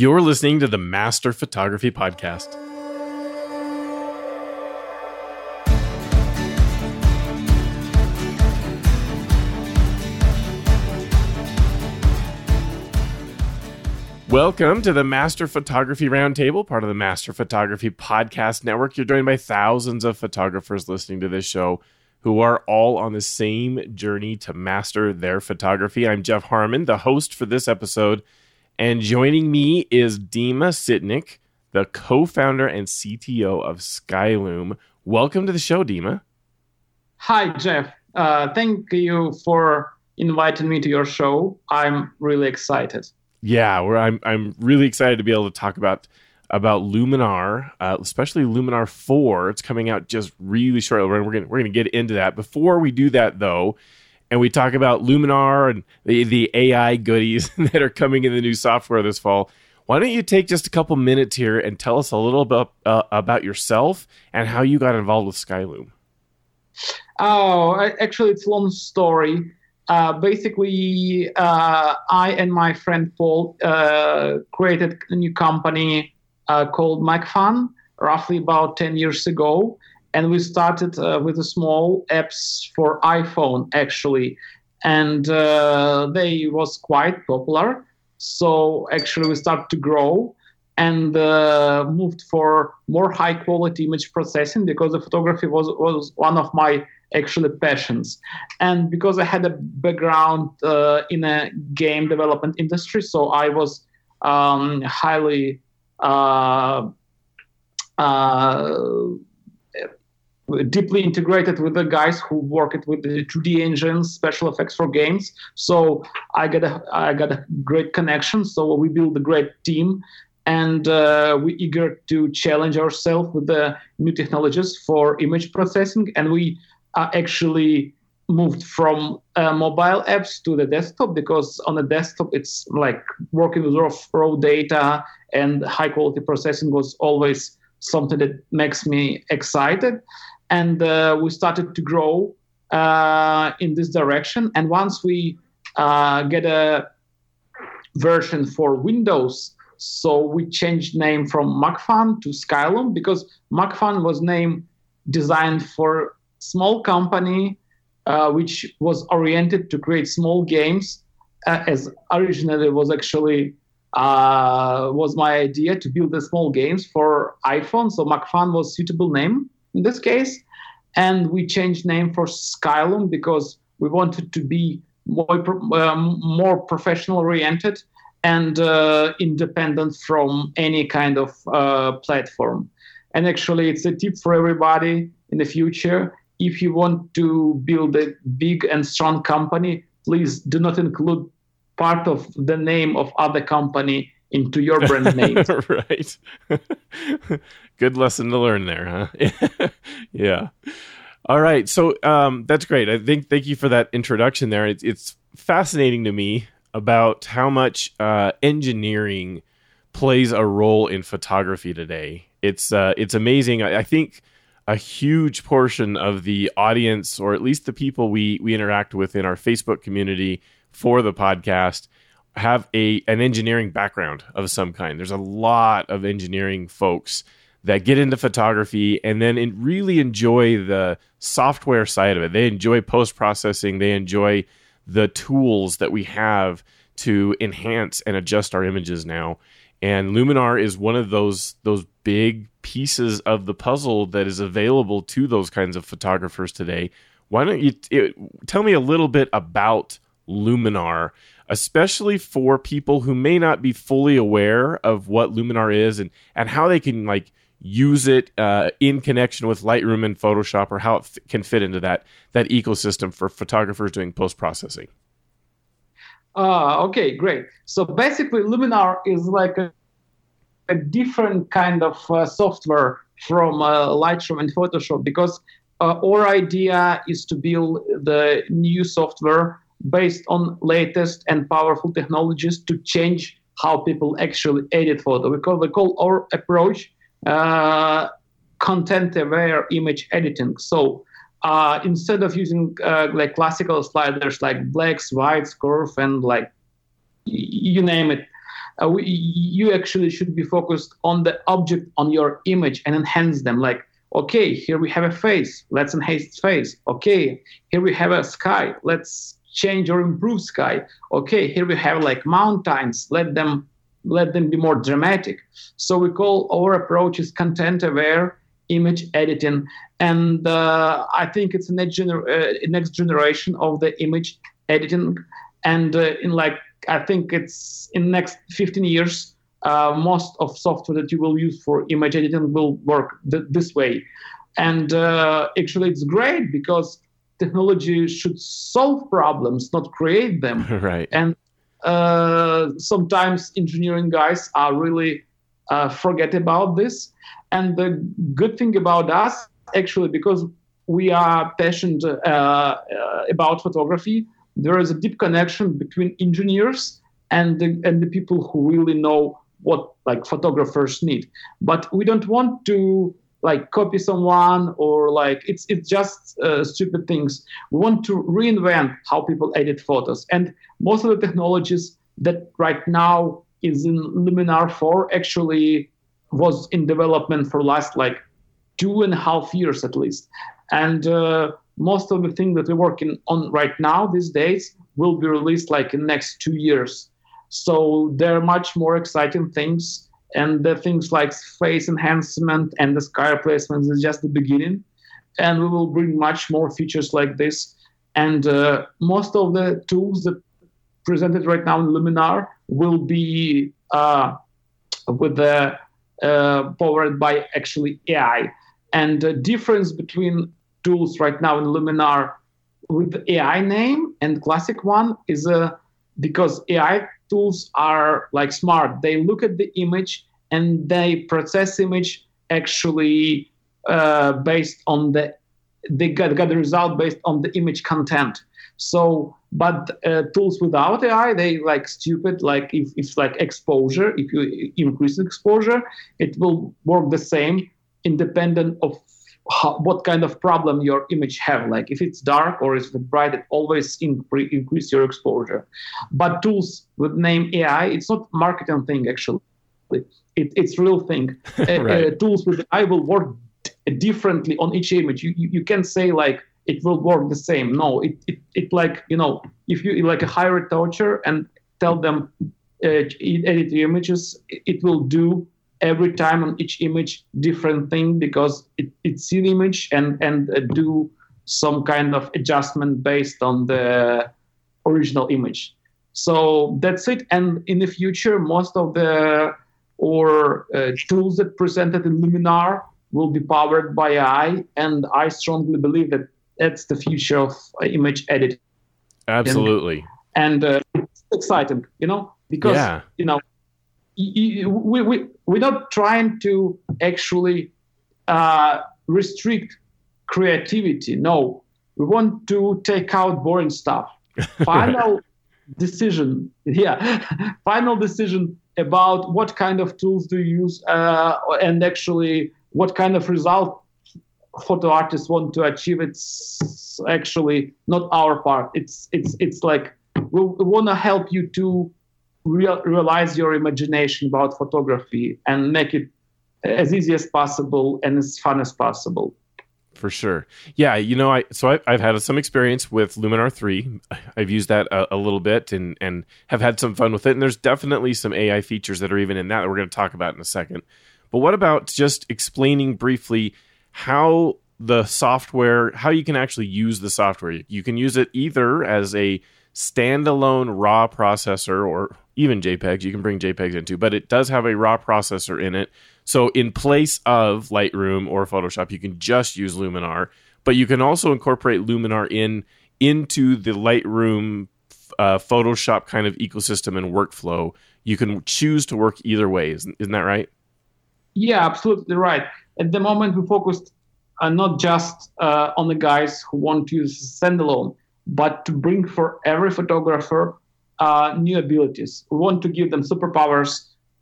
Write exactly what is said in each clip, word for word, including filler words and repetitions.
You're listening to the Master Photography Podcast. Welcome to the Master Photography Roundtable, part of the Master Photography Podcast Network. You're joined by thousands of photographers listening to this show who are all on the same journey to master their photography. I'm Jeff Harmon, the host for this episode. And joining me is Dima Sitnik, the co-founder and C T O of Skylum. Welcome to the show, Dima. Hi, Jeff. Uh, thank you for inviting me to your show. I'm really excited. Yeah, we're, I'm I'm really excited to be able to talk about, about Luminar, uh, especially Luminar four. It's coming out just really shortly. We're gonna, we're going to get into that. Before we do that, though, and we talk about Luminar and the, the A I goodies that are coming in the new software this fall. Why don't you take just a couple minutes here and tell us a little bit uh, about yourself and how you got involved with Skylum? Oh, I, actually, it's a long story. Uh, basically, uh, I and my friend Paul uh, created a new company uh, called MacFun roughly about ten years ago. And we started uh, with a small apps for iPhone, actually. And uh, they was quite popular. So actually we started to grow and uh, moved for more high quality image processing because the photography was, was one of my actually passions. And because I had a background uh, in a game development industry, so I was um, highly... Uh, uh, deeply integrated with the guys who worked with the two D engines, special effects for games. So I got a, I got a great connection. So we built a great team and uh, we're eager to challenge ourselves with the new technologies for image processing. And we uh, actually moved from uh, mobile apps to the desktop because on the desktop, it's like working with raw, raw data and high quality processing was always something that makes me excited. And uh, we started to grow uh, in this direction. And once we uh, get a version for Windows, so we changed name from MacFun to Skylum because MacFun was name designed for small company, uh, which was oriented to create small games. Uh, as originally was actually uh, was my idea to build the small games for iPhone. So MacFun was suitable name in this case, and we changed name for Skylum because we wanted to be more, um, more professional oriented and uh, independent from any kind of uh, platform. And actually, it's a tip for everybody in the future. If you want to build a big and strong company, please do not include part of the name of other company into your brand name. Right. Good lesson to learn there, huh? Yeah. All right. So um, that's great. I think thank you for that introduction there. It's, it's fascinating to me about how much uh, engineering plays a role in photography today. It's uh, it's amazing. I, I think a huge portion of the audience, or at least the people we we interact with in our Facebook community for the podcast, have a an engineering background of some kind. There's a lot of engineering folks that get into photography and then in really enjoy the software side of it. They enjoy post-processing. They enjoy the tools that we have to enhance and adjust our images now. And Luminar is one of those those big pieces of the puzzle that is available to those kinds of photographers today. Why don't you it, tell me a little bit about Luminar, especially for people who may not be fully aware of what Luminar is and, and how they can like use it uh, in connection with Lightroom and Photoshop, or how it f- can fit into that that ecosystem for photographers doing post-processing. Uh, okay, great. So basically, Luminar is like a, a different kind of uh, software from uh, Lightroom and Photoshop because uh, our idea is to build the new software based on latest and powerful technologies to change how people actually edit photo. We call, we call our approach uh, content-aware image editing. So uh, instead of using uh, like classical sliders like blacks, whites, curve, and like you name it, uh, we, you actually should be focused on the object on your image and enhance them. Like, okay, here we have a face, let's enhance its face. Okay, here we have a sky, let's change or improve sky. Okay, here we have like mountains, let them let them be more dramatic. So we call our approach is content-aware image editing, and uh, I think it's the next, gener- uh, next generation of the image editing. And uh, in like, I think it's in next fifteen years, uh, most of software that you will use for image editing will work th- this way. And uh, actually, it's great because technology should solve problems, not create them. Right. And uh, sometimes engineering guys are really uh, forget about this. And the good thing about us, actually, because we are passionate uh, uh, about photography, there is a deep connection between engineers and the, and the people who really know what like photographers need. But we don't want to like copy someone or like it's it's just uh, stupid things. We want to reinvent how people edit photos. And most of the technologies that right now is in Luminar four actually was in development for last like two and a half years at least. And uh, most of the thing that we're working on right now these days will be released like in next two years. So there are much more exciting things. And the things like face enhancement and the sky replacements is just the beginning. And we will bring much more features like this. And uh, most of the tools that presented right now in Luminar will be uh, with the Uh, powered by actually A I. And the difference between tools right now in Luminar with the A I name and classic one is uh, because A I tools are like smart. They look at the image and they process image actually uh, based on the, they got, got the result based on the image content. So, but uh, tools without A I, they like stupid, like if if like exposure, if you increase exposure, it will work the same independent of how, what kind of problem your image have. Like if it's dark or it's bright, it always incre- increase your exposure. But tools with name A I, it's not marketing thing, actually. It, it's real thing. Right. uh, tools with A I will work d- differently on each image. You, you, you can say like, it will work the same. No, it, it, it like, you know, if you like a hire a torture and tell them uh, edit the images, it will do every time on each image different thing because it, it see the image and, and uh, do some kind of adjustment based on the original image. So that's it. And in the future, most of the or uh, tools that presented in Luminar will be powered by A I. And I strongly believe that that's the future of image editing. Absolutely. And uh, it's exciting, you know, because, yeah. you know, we, we, we're not trying to actually uh, restrict creativity. No, we want to take out boring stuff. Final right. decision. Yeah. Final decision about what kind of tools do you use uh, and actually what kind of result photo artists want to achieve, it's actually not our part. It's it's it's like we want to help you to real, realize your imagination about photography and make it as easy as possible and as fun as possible. For sure. Yeah, you know, I so I, I've had some experience with Luminar three. I've used that a, a little bit and, and have had some fun with it. And there's definitely some A I features that are even in that that we're going to talk about in a second. But what about just explaining briefly how the software, how you can actually use the software? You can use it either as a standalone raw processor or even JPEGs. You can bring JPEGs into, but it does have a raw processor in it. So in place of Lightroom or Photoshop, you can just use Luminar. But you can also incorporate Luminar in into the Lightroom uh, Photoshop kind of ecosystem and workflow. You can choose to work either way. Isn't, isn't that right? Yeah, absolutely right. At the moment, we focused uh, not just uh, on the guys who want to use standalone, but to bring for every photographer uh, new abilities. We want to give them superpowers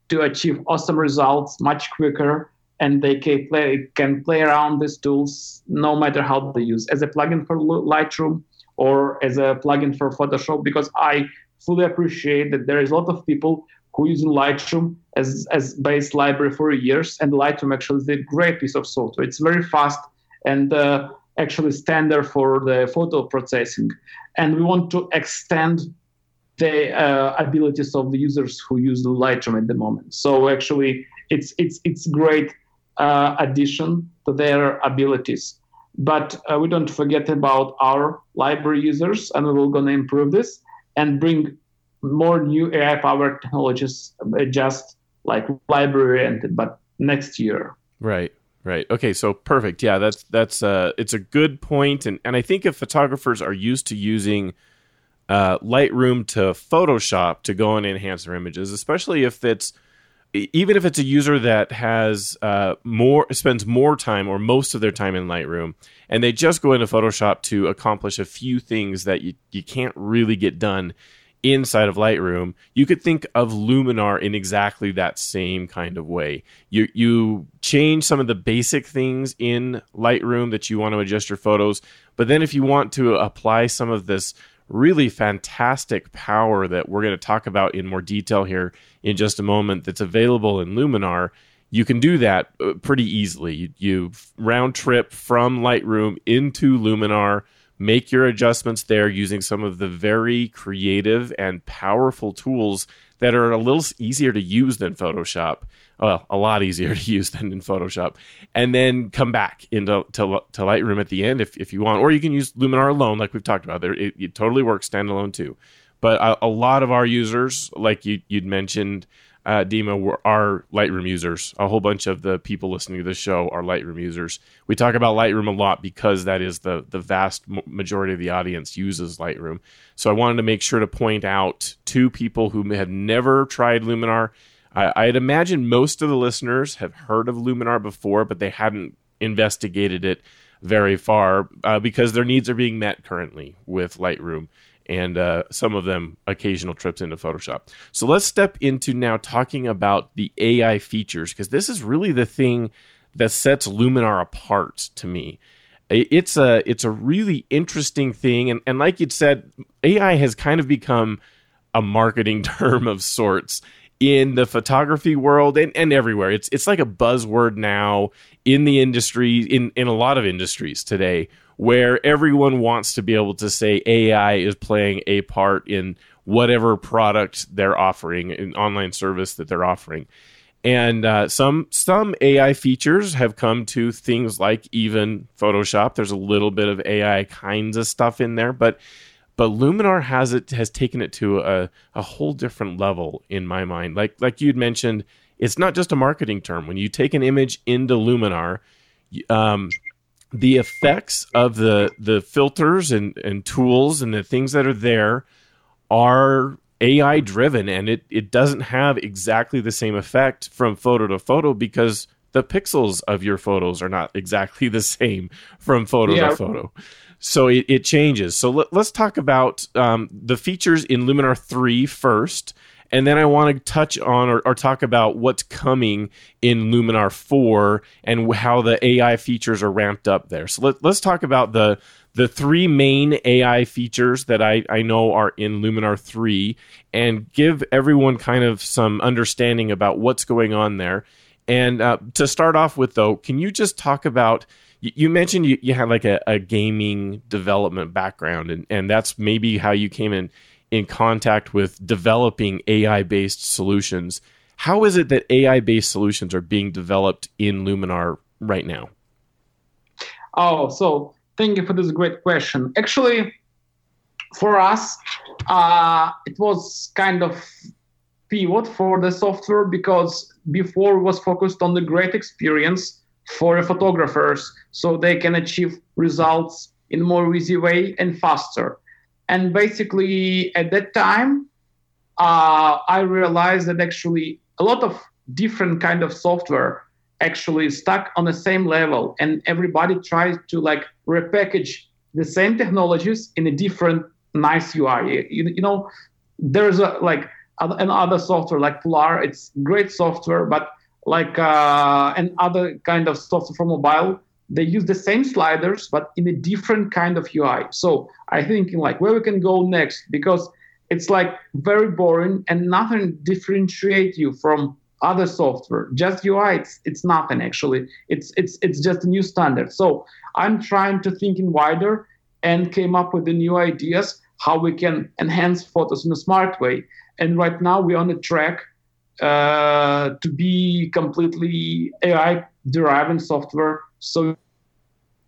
to achieve awesome results much quicker, and they can play, can play around these tools no matter how they use, as a plugin for Lightroom or as a plugin for Photoshop, because I fully appreciate that there is a lot of people who used Lightroom as, as base library for years, and Lightroom actually is a great piece of software. It's very fast and uh, actually standard for the photo processing. And we want to extend the uh, abilities of the users who use Lightroom at the moment. So actually, it's it's it's great uh, addition to their abilities. But uh, we don't forget about our library users, and we're going to improve this and bring more new A I-powered technologies, just like library-oriented, but next year. Right, right. Okay, so perfect. Yeah, that's that's uh, it's a good point, and and I think if photographers are used to using Uh, Lightroom to Photoshop to go and enhance their images, especially if it's even if it's a user that has uh, more spends more time or most of their time in Lightroom, and they just go into Photoshop to accomplish a few things that you, you can't really get done inside of Lightroom. You could think of Luminar in exactly that same kind of way. You you change some of the basic things in Lightroom that you want to adjust your photos, but then if you want to apply some of this really fantastic power that we're going to talk about in more detail here in just a moment that's available in Luminar, you can do that pretty easily. You, you round trip from Lightroom into Luminar, make your adjustments there using some of the very creative and powerful tools that are a little easier to use than Photoshop. Well, a lot easier to use than in Photoshop. And then come back into to, to Lightroom at the end if, if you want. Or you can use Luminar alone, like we've talked about. There, it, it totally works standalone too. But a, a lot of our users, like you, you'd mentioned, uh, Dima, were, are Lightroom users. A whole bunch of the people listening to this show are Lightroom users. We talk about Lightroom a lot because that is the, the vast majority of the audience uses Lightroom. So I wanted to make sure to point out to people who have never tried Luminar. I'd imagine most of the listeners have heard of Luminar before, but they hadn't investigated it very far uh, because their needs are being met currently with Lightroom and uh, some of them occasional trips into Photoshop. So let's step into now talking about the A I features, because this is really the thing that sets Luminar apart to me. It's a, it's a really interesting thing. And, and like you'd said, A I has kind of become a marketing term of sorts in the photography world and, and everywhere. It's it's like a buzzword now in the industry, in, in a lot of industries today, where everyone wants to be able to say A I is playing a part in whatever product they're offering, an online service that they're offering. And uh, some some A I features have come to things like even Photoshop. There's a little bit of A I kinds of stuff in there, but But Luminar has it has taken it to a, a whole different level in my mind. Like like you'd mentioned, it's not just a marketing term. When you take an image into Luminar, um, the effects of the the filters and, and tools and the things that are there are A I driven, and it, it doesn't have exactly the same effect from photo to photo because the pixels of your photos are not exactly the same from photo yeah. to photo. So it, it changes. So let, let's talk about um, the features in Luminar three first, and then I want to touch on or, or talk about what's coming in Luminar four and how the A I features are ramped up there. So let, let's talk about the the three main A I features that I, I know are in Luminar three and give everyone kind of some understanding about what's going on there. And uh, to start off with, though, can you just talk about... You mentioned you, you had like a, a gaming development background, and, and that's maybe how you came in, in contact with developing A I-based solutions. How is it that A I-based solutions are being developed in Luminar right now? Oh, so thank you for this great question. Actually, for us, uh, it was kind of pivot for the software because before it was focused on the great experience for photographers, so they can achieve results in a more easy way and faster. And basically, at that time, uh, I realized that actually a lot of different kind of software actually stuck on the same level, and everybody tries to like repackage the same technologies in a different nice U I. You, you know, there's a, like another software like Polar. It's great software, but like uh, and other kind of software for mobile, they use the same sliders, but in a different kind of U I. So I think like where we can go next, because it's like very boring and nothing differentiates you from other software. Just U I, it's, it's nothing actually. It's it's it's just a new standard. So I'm trying to think in wider and came up with the new ideas how we can enhance photos in a smart way. And right now we're on a track uh, to be completely A I-deriving software, so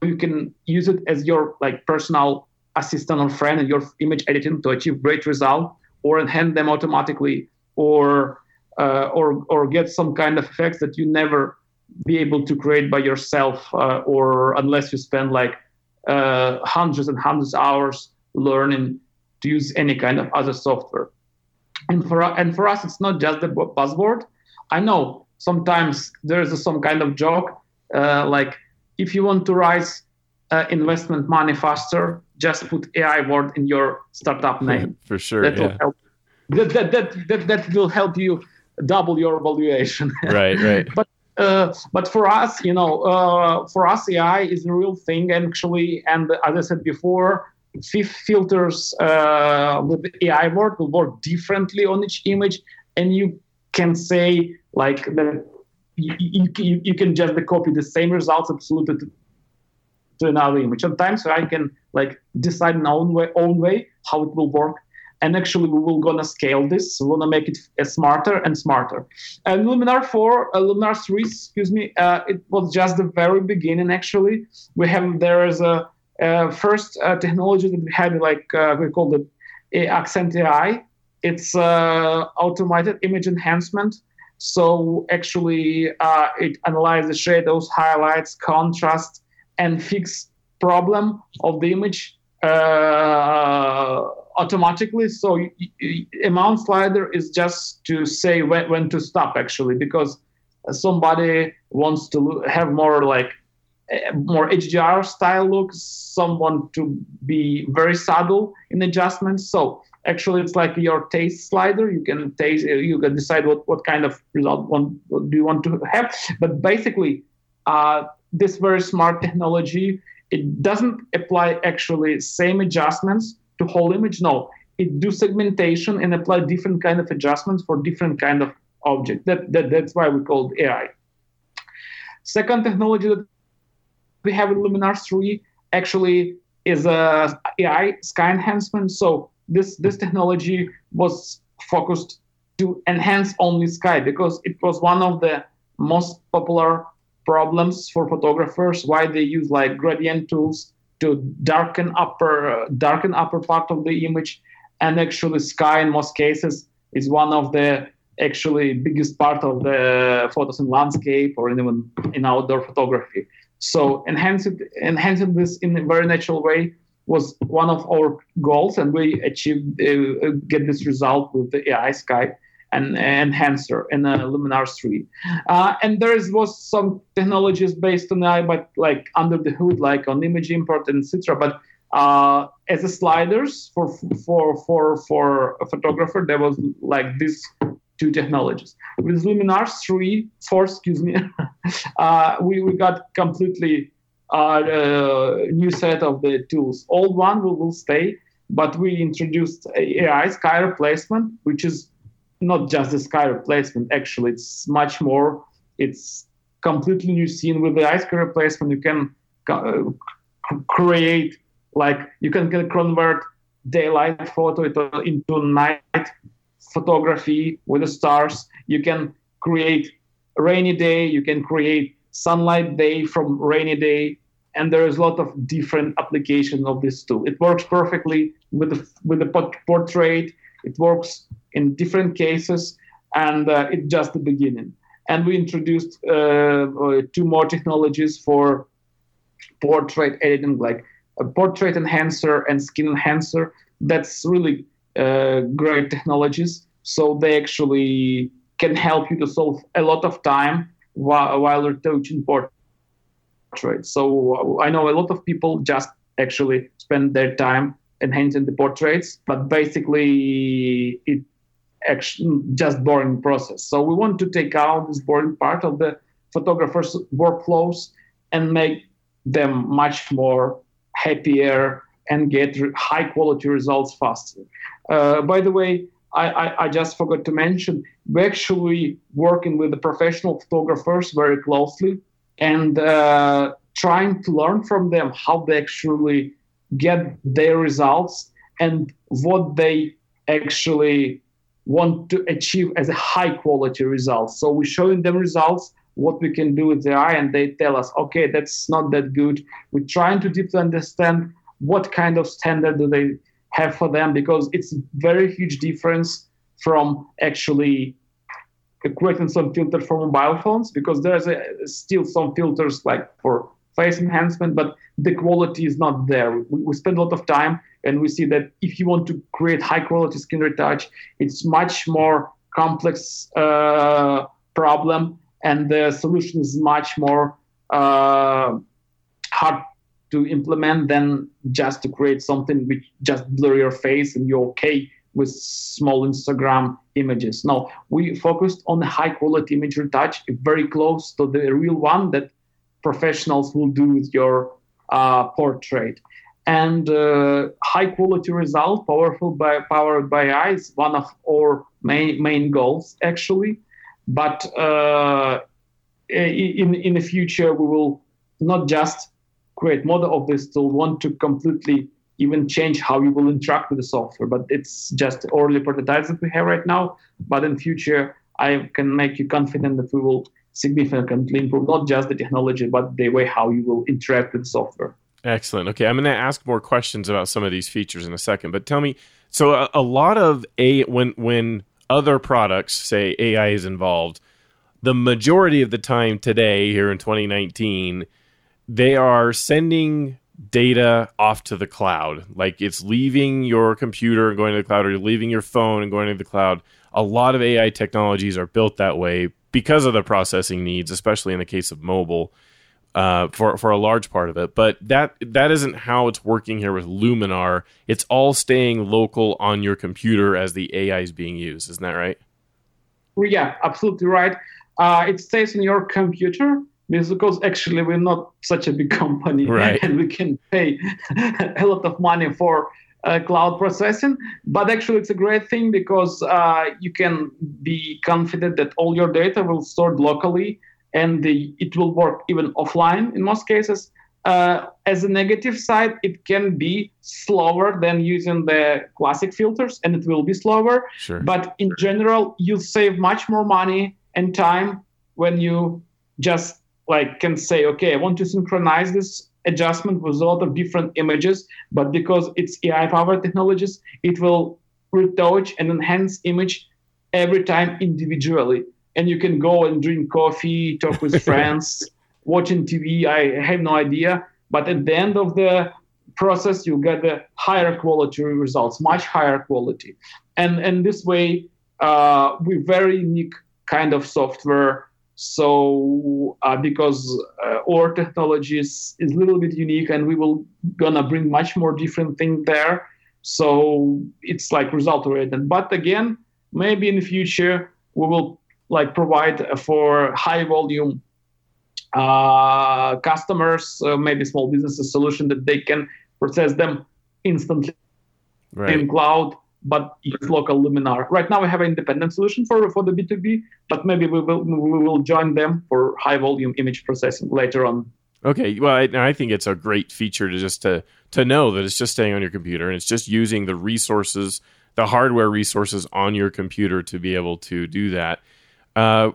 you can use it as your like personal assistant or friend in your image editing to achieve great result, or enhance them automatically, or uh, or or get some kind of effects that you never be able to create by yourself, uh, or unless you spend like uh, hundreds and hundreds of hours learning to use any kind of other software. And for and for us, it's not just the buzzword. I know sometimes there is some kind of joke, uh, like if you want to raise uh, investment money faster, just put A I word in your startup name. For sure, that will yeah. help. That, that that that that will help you double your valuation. Right, right. But uh, but for us, you know, uh, for us A I is a real thing actually. And as I said before, filters uh, with the A I word will work differently on each image, and you can say like that you, you you can just copy the same results absolutely to, to another image. Sometimes I can like decide in my own way, own way how it will work. And actually we will gonna scale this. We're gonna make it uh, smarter and smarter. And Luminar four, uh, Luminar three, excuse me, uh, it was just the very beginning actually. We have, there is a uh, first uh, technology that we had, like uh, we called it Accent A I. It's uh, automated image enhancement. So actually uh, it analyzes shadows, highlights, contrast, and fix problem of the image uh, automatically. So y- y- amount slider is just to say when, when to stop actually, because somebody wants to have more like uh, more H D R style look, someone to be very subtle in adjustments. So actually it's like your taste slider. You can taste, you can decide what, what kind of result one, do you want to have. But basically uh, this very smart technology, it doesn't apply actually same adjustments to whole image. No, it do segmentation and apply different kind of adjustments for different kind of object. That, that that's why we call it A I. Second technology that we have in Luminar three actually is a A I sky enhancement. So this this technology was focused to enhance only sky, because it was one of the most popular problems for photographers, why they use like gradient tools to darken upper uh, darken upper part of the image. And actually sky in most cases is one of the actually biggest part of the photos in landscape or even in outdoor photography. So enhancing enhancing this in a very natural way was one of our goals, and we achieved uh, get this result with the A I sky and enhancer in uh, Luminar three. Uh, and there is, was some technologies based on A I, but like under the hood, like on image import and et cetera. But uh, as a sliders for for for for a photographer, there was like these two technologies. With Luminar three, four, excuse me, uh, we we got completely a uh, uh, new set of the tools. Old one will will stay, but we introduced A I sky replacement, which is not just the sky replacement, actually, it's much more, it's completely new scene. With the sky replacement, you can uh, create, like, you can convert daylight photo into night photography with the stars. You can create rainy day, you can create sunlight day from rainy day, and there is a lot of different applications of this tool. It works perfectly with the, with the portrait, it works in different cases, and uh, it's just the beginning. And we introduced uh, uh, two more technologies for portrait editing, like a portrait enhancer and skin enhancer. That's really uh, great technologies. So they actually can help you to solve a lot of time while, while you're touching portraits. So I know a lot of people just actually spend their time enhancing the portraits, but basically it actually just boring process. So we want to take out this boring part of the photographer's workflows and make them much more happier and get high quality results faster. Uh, by the way, I, I, I just forgot to mention, we're actually working with the professional photographers very closely and uh, trying to learn from them how they actually get their results and what they actually want to achieve as a high quality result. So we're showing them results, what we can do with the eye, and they tell us, okay, that's not that good. We're trying to deeply understand what kind of standard do they have for them, because it's very huge difference from actually creating some filter for mobile phones, because there's a, still some filters like for face enhancement, but the quality is not there. We, we spend a lot of time and we see that if you want to create high quality skin retouch, it's much more complex uh, problem, and the solution is much more uh, hard to implement than just to create something which just blur your face and you're okay with small Instagram images. No, we focused on high quality image retouch, very close to the real one that professionals will do with your uh, portrait. And uh, high quality result, powerful by powered by A I, is one of our main main goals actually. But uh, in in the future, we will not just create model of this tool, want to completely even change how you will interact with the software. But it's just early prototypes that we have right now. But in future, I can make you confident that we will significantly improve not just the technology, but the way how you will interact with software. Excellent. Okay, I'm going to ask more questions about some of these features in a second. But tell me, so a, a lot of a when when other products, say A I is involved, the majority of the time today here in twenty nineteen, they are sending data off to the cloud. Like it's leaving your computer and going to the cloud, or you're leaving your phone and going to the cloud. A lot of A I technologies are built that way because of the processing needs, especially in the case of mobile, uh, for, for a large part of it. But that that isn't how it's working here with Luminar. It's all staying local on your computer as the A I is being used. Isn't that right? Yeah, absolutely right. Uh, it stays on your computer, because actually we're not such a big company, right, and we can pay a lot of money for uh, cloud processing. But actually it's a great thing, because uh, you can be confident that all your data will stored locally, and the, it will work even offline in most cases. Uh, as a negative side, it can be slower than using the classic filters, and it will be slower. Sure. But in general, you'll save much more money and time when you just like can say, okay, I want to synchronize this adjustment with a lot of different images, but because it's A I-powered technologies, it will retouch and enhance image every time individually. And you can go and drink coffee, talk with friends, watching T V, I have no idea. But at the end of the process, you get the higher quality results, much higher quality. And and this way, uh, we're very unique kind of software. So uh, because uh, our technology is, is a little bit unique, and we will gonna bring much more different thing there. So it's like result oriented. But again, maybe in the future, we will like provide for high volume uh, customers, uh, maybe small businesses solution that they can process them instantly right. In cloud, but use local Luminar. Right now we have an independent solution for, for the B two B, but maybe we will we will join them for high volume image processing later on. Okay, well, I, I think it's a great feature to just to, to know that it's just staying on your computer, and it's just using the resources, the hardware resources on your computer to be able to do that. Uh,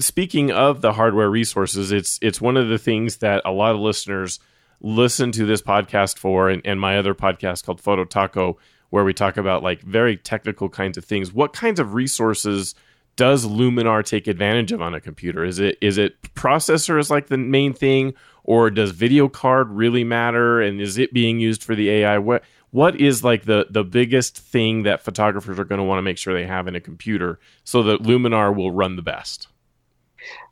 speaking of the hardware resources, it's it's one of the things that a lot of listeners listen to this podcast for, and, and my other podcast called Photo Taco, where we talk about like very technical kinds of things. What kinds of resources does Luminar take advantage of on a computer? Is it is it processor is like the main thing, or does video card really matter? And is it being used for the A I? What what is like the the biggest thing that photographers are going to want to make sure they have in a computer so that Luminar will run the best?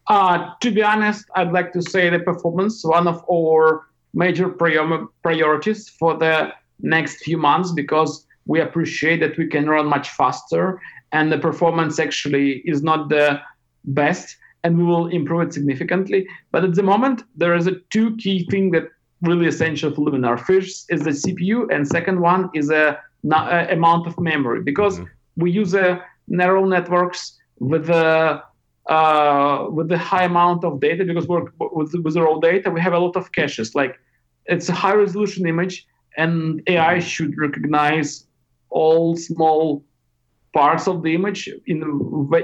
Uh, to be honest, I'd like to say the performance, one of our major prior- priorities for the next few months, because we appreciate that we can run much faster and the performance actually is not the best, and we will improve it significantly. But at the moment, there is a two key thing that really essential for Luminar. First is the C P U, and second one is a, a amount of memory, because mm-hmm. we use a neural networks with a uh, with the high amount of data, because we're with with raw data we have a lot of caches. Like, it's a high resolution image, and A I should recognize all small parts of the image in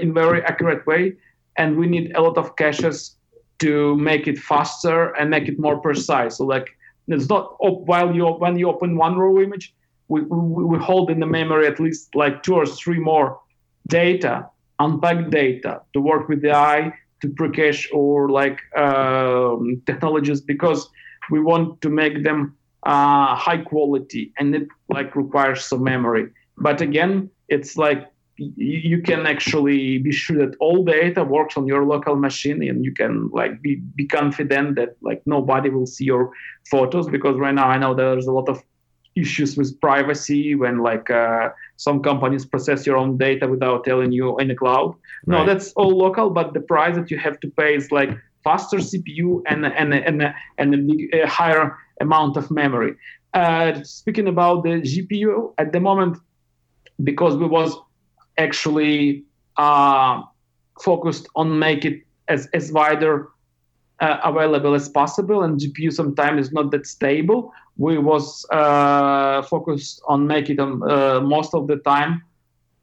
in very accurate way, and we need a lot of caches to make it faster and make it more precise. So, like, it's not while you when you open one raw image, we, we we hold in the memory at least like two or three more data, unpacked data, to work with the A I to pre-cache or like um, technologies, because we want to make them uh, high quality, and it like requires some memory. But again, it's like you can actually be sure that all data works on your local machine, and you can like be, be confident that like nobody will see your photos, because right now I know there's a lot of issues with privacy when like uh, some companies process your own data without telling you in the cloud. Right. No, that's all local, but the price that you have to pay is like faster C P U and and and and a higher amount of memory. Uh, speaking about the G P U at the moment, because we was actually uh, focused on make it as, as wider uh, available as possible, and G P U sometimes is not that stable. We was uh, focused on make it on uh, most of the time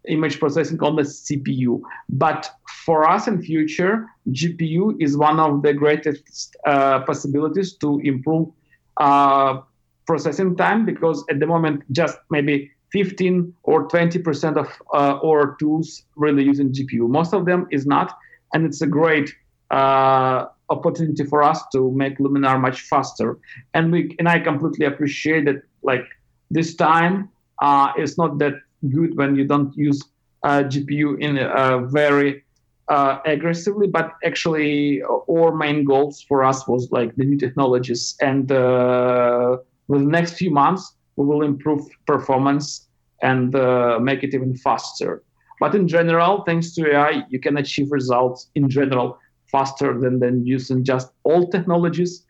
image processing on the C P U. But for us in future, G P U is one of the greatest uh, possibilities to improve uh, processing time, because at the moment just maybe fifteen or twenty percent of uh, our tools really using G P U. Most of them is not, and it's a great uh, opportunity for us to make Luminar much faster. And we and I completely appreciate that. Like, this time uh, it's not that good when you don't use uh, G P U in uh, very uh, aggressively. But actually, our main goals for us was like the new technologies, and uh, with the next few months, we will improve performance and uh, make it even faster. But in general, thanks to A I, you can achieve results in general faster than, than using just old technologies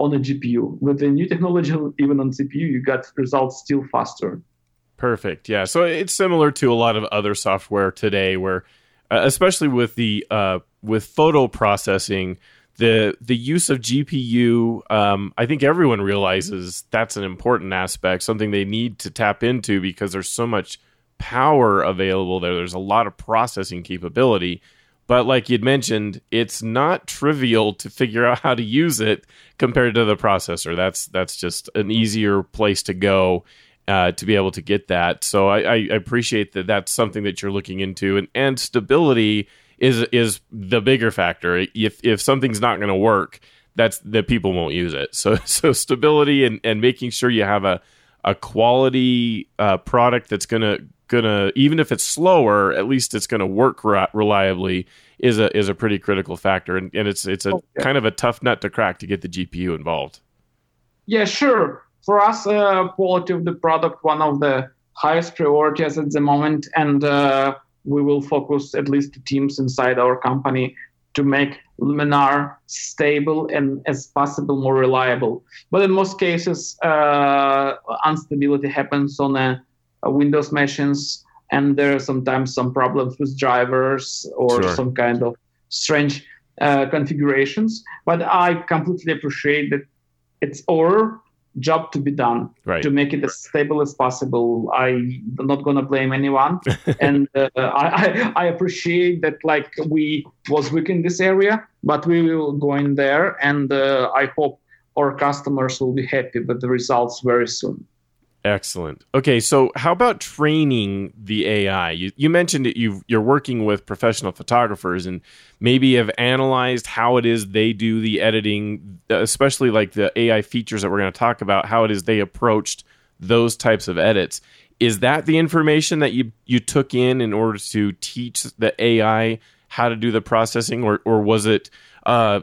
on a G P U. With the new technology, even on C P U, you got results still faster. Perfect. Yeah. So it's similar to a lot of other software today, where uh, especially with the uh, with photo processing, The the use of G P U, um, I think everyone realizes that's an important aspect, something they need to tap into, because there's so much power available there. There's a lot of processing capability. But like you'd mentioned, it's not trivial to figure out how to use it compared to the processor. That's that's just an easier place to go uh, to be able to get that. So I, I appreciate that that's something that you're looking into. And, and stability is is the bigger factor. If if something's not going to work, that's that people won't use it. So so stability and, and making sure you have a a quality uh, product that's gonna gonna even if it's slower, at least it's gonna work re- reliably is a is a pretty critical factor. And, and it's it's a okay. kind of a tough nut to crack to get the G P U involved. Yeah, sure. For us, uh, quality of the product one of the highest priorities at the moment, and. Uh, We will focus at least the teams inside our company to make Luminar stable and, as possible, more reliable. But in most cases, uh, instability happens on a, a Windows machines, and there are sometimes some problems with drivers or sure. some kind of strange uh, configurations. But I completely appreciate that it's our job to be done right. to make it as stable as possible. I'm not gonna blame anyone, and uh, I, I I appreciate that like we was weak in this area, but we will go in there, and uh, I hope our customers will be happy with the results very soon. Excellent. Okay, so how about training the A I? You, you mentioned that you've, you're working with professional photographers and maybe have analyzed how it is they do the editing, especially like the A I features that we're going to talk about, how it is they approached those types of edits. Is that the information that you, you took in in order to teach the A I how to do the processing, or, or was it uh,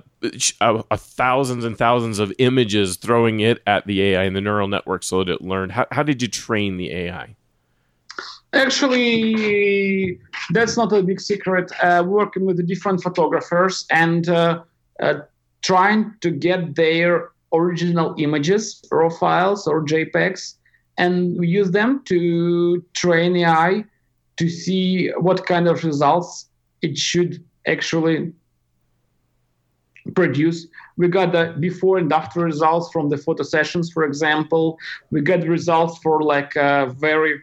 uh, uh, thousands and thousands of images throwing it at the A I and the neural network so that it learned? How, how did you train the A I? Actually, that's not a big secret. Uh, working with the different photographers and uh, uh, trying to get their original images, raw files or JPEGs, and we use them to train A I to see what kind of results it should actually produce. We got the before and after results from the photo sessions, for example. We got results for like uh, very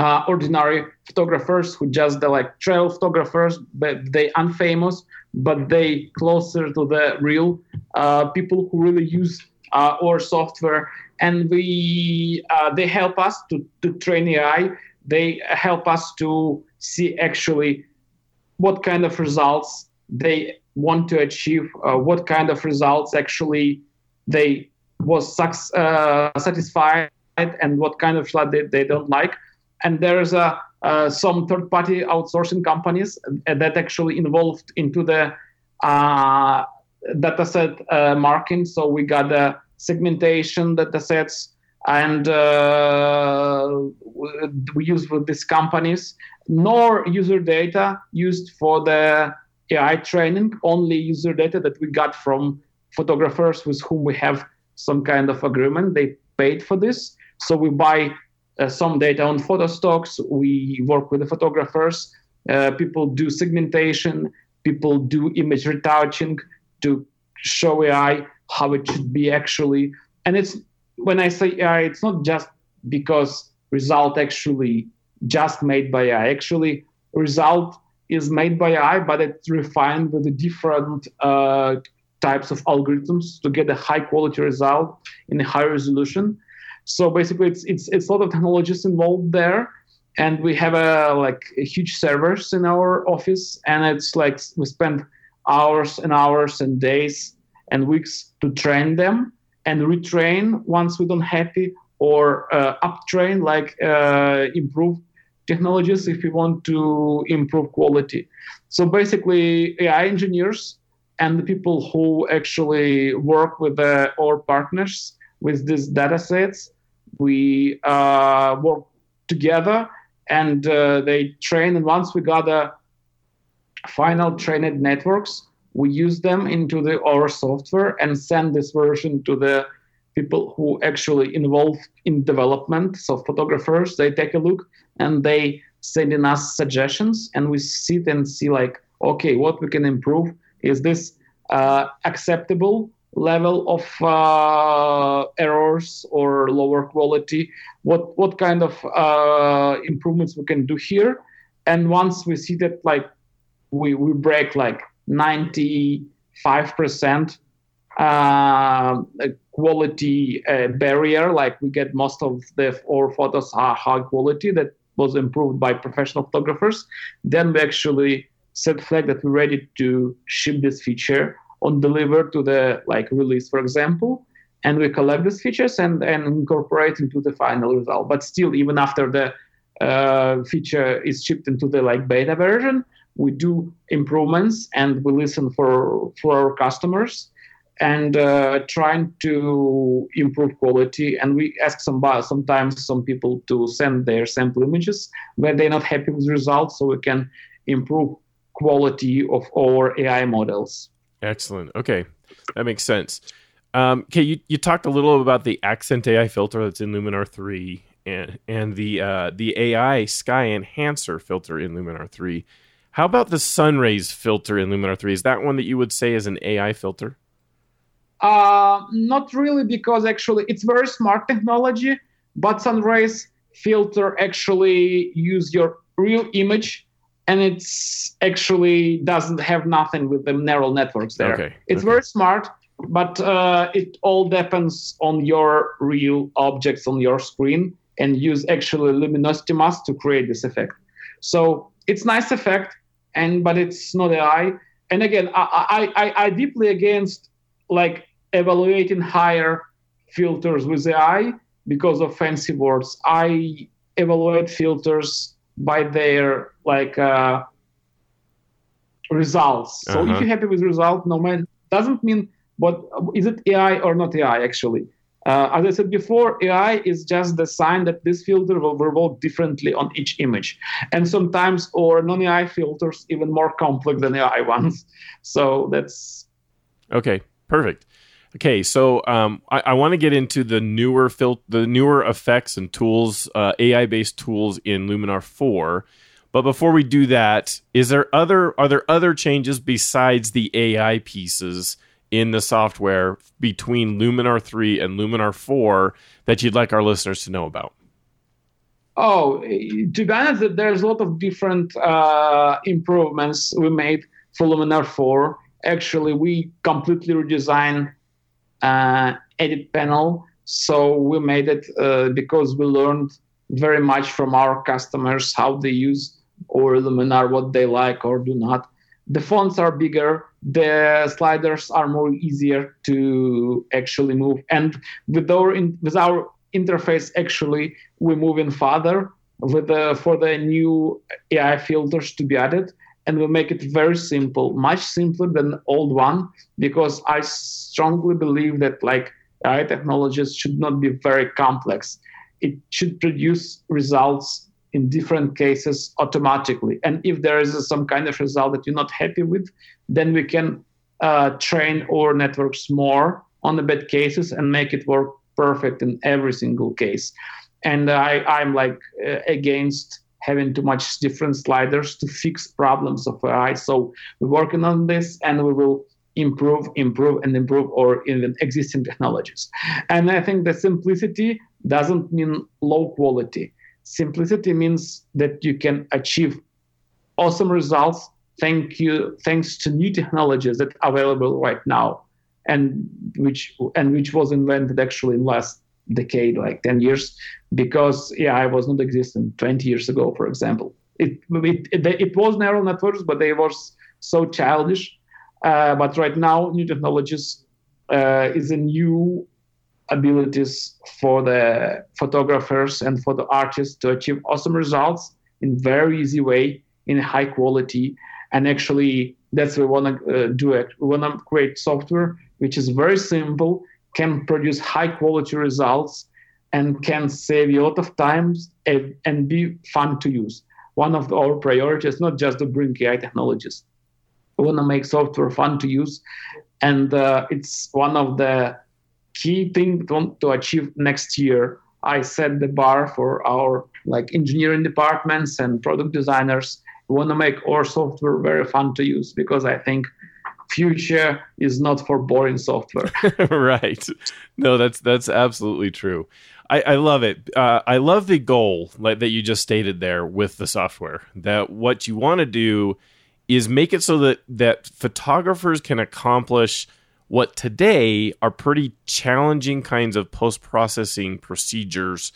uh, ordinary photographers who just uh, like trail photographers, but they unfamous, but they closer to the real uh, people who really use uh, our software. And we uh, they help us to, to train A I. They help us to see actually what kind of results they want to achieve, uh, what kind of results actually they was uh, satisfied, and what kind of result they, they don't like. And there's a uh, some third-party outsourcing companies that actually involved into the uh, dataset uh, marking. So we got the segmentation datasets, and uh, we use with these companies. Nor user data used for the A I training, only user data that we got from photographers with whom we have some kind of agreement. They paid for this. So we buy uh, some data on photo stocks. We work with the photographers. Uh, people do segmentation. People do image retouching to show A I how it should be actually. And it's when I say A I, it's not just because result actually just made by A I. Actually, result is made by A I, but it's refined with the different uh, types of algorithms to get a high-quality result in a high resolution. So basically, it's it's it's a lot of technologies involved there, and we have a like a huge servers in our office, and it's like we spend hours and hours and days and weeks to train them and retrain once we don't happy, or uh, up-train, like uh, improve technologies if we want to improve quality. So basically, A I engineers and the people who actually work with uh, our partners with these data sets, we uh, work together and uh, they train. And once we gather final trained networks, we use them into the our software and send this version to the people who actually involved in development. So photographers, they take a look and they send in us suggestions, and we sit and see like, okay, what we can improve? Is this uh, acceptable level of uh, errors or lower quality? What what kind of uh, improvements we can do here? And once we see that, like, we, we break like ninety-five percent uh quality uh, barrier, like we get most of the our photos are high quality that was improved by professional photographers, then we actually set flag that we're ready to ship this feature on deliver to the like release, for example, and we collect these features and and incorporate into the final result. But still, even after the uh feature is shipped into the like beta version, we do improvements and we listen for for our customers and uh, trying to improve quality. And we ask some sometimes some people to send their sample images where they're not happy with the results, so we can improve quality of our A I models. Excellent. Okay, that makes sense. Um, okay, you, you talked a little about the Accent A I filter that's in Luminar three and and the uh, the A I Sky Enhancer filter in Luminar three. How about the Sunrays filter in Luminar three? Is that one that you would say is an A I filter? Uh, not really, because actually it's very smart technology, but Sunrays filter actually use your real image, and it's actually doesn't have nothing with the neural networks there. Okay. It's okay. Very smart, but uh, it all depends on your real objects on your screen, and use actually luminosity mask to create this effect. So it's nice effect, and but it's not A I. And again, I I I deeply against like evaluating higher filters with A I because of fancy words. I evaluate filters by their like uh, results. Uh-huh. So if you're happy with result, no man doesn't mean what is it A I or not A I actually. Uh, as I said before, A I is just the sign that this filter will revolve differently on each image. And sometimes our non-A I filters even more complex than A I ones. So that's... Okay, perfect. Okay, so um, I, I want to get into the newer fil- the newer effects and tools, uh, A I-based tools in Luminar four. But before we do that, is there other are there other changes besides the A I pieces in the software between Luminar three and Luminar four that you'd like our listeners to know about? Oh, to be honest, there's a lot of different uh, improvements we made for Luminar four. Actually, we completely redesigned uh, edit panel. So we made it uh, because we learned very much from our customers, how they use or Luminar, what they like or do not. The fonts are bigger. The sliders are more easier to actually move. And with our, in, with our interface, actually, we're moving farther with the, for the new A I filters to be added. And we make it very simple, much simpler than the old one, because I strongly believe that like A I technologies should not be very complex. It should produce results in different cases automatically. And if there is some kind of result that you're not happy with, then we can uh, train our networks more on the bad cases and make it work perfect in every single case. And I, I'm like uh, against having too much different sliders to fix problems of A I. So we're working on this and we will improve, improve, and improve our even existing technologies. And I think the simplicity doesn't mean low quality. Simplicity means that you can achieve awesome results thank you, thanks to new technologies that are available right now and which and which was invented actually in last decade, like ten years, because A I was not existing twenty years ago, for example. It it, it, it was neural networks, but they were so childish. Uh, but right now, new technologies uh, is a new abilities for the photographers and for the artists to achieve awesome results in very easy way, in high quality. And actually, that's what we want to uh, do it. We want to create software which is very simple, can produce high quality results, and can save you a lot of time and, and be fun to use. One of our priorities, not just to bring A I technologies. We want to make software fun to use. And uh, it's one of the key thing to, want to achieve next year. I set the bar for our like engineering departments and product designers. We want to make our software very fun to use because I think future is not for boring software. Right. No, that's that's absolutely true. I, I love it. Uh, I love the goal like that you just stated there with the software, that what you want to do is make it so that, that photographers can accomplish what today are pretty challenging kinds of post-processing procedures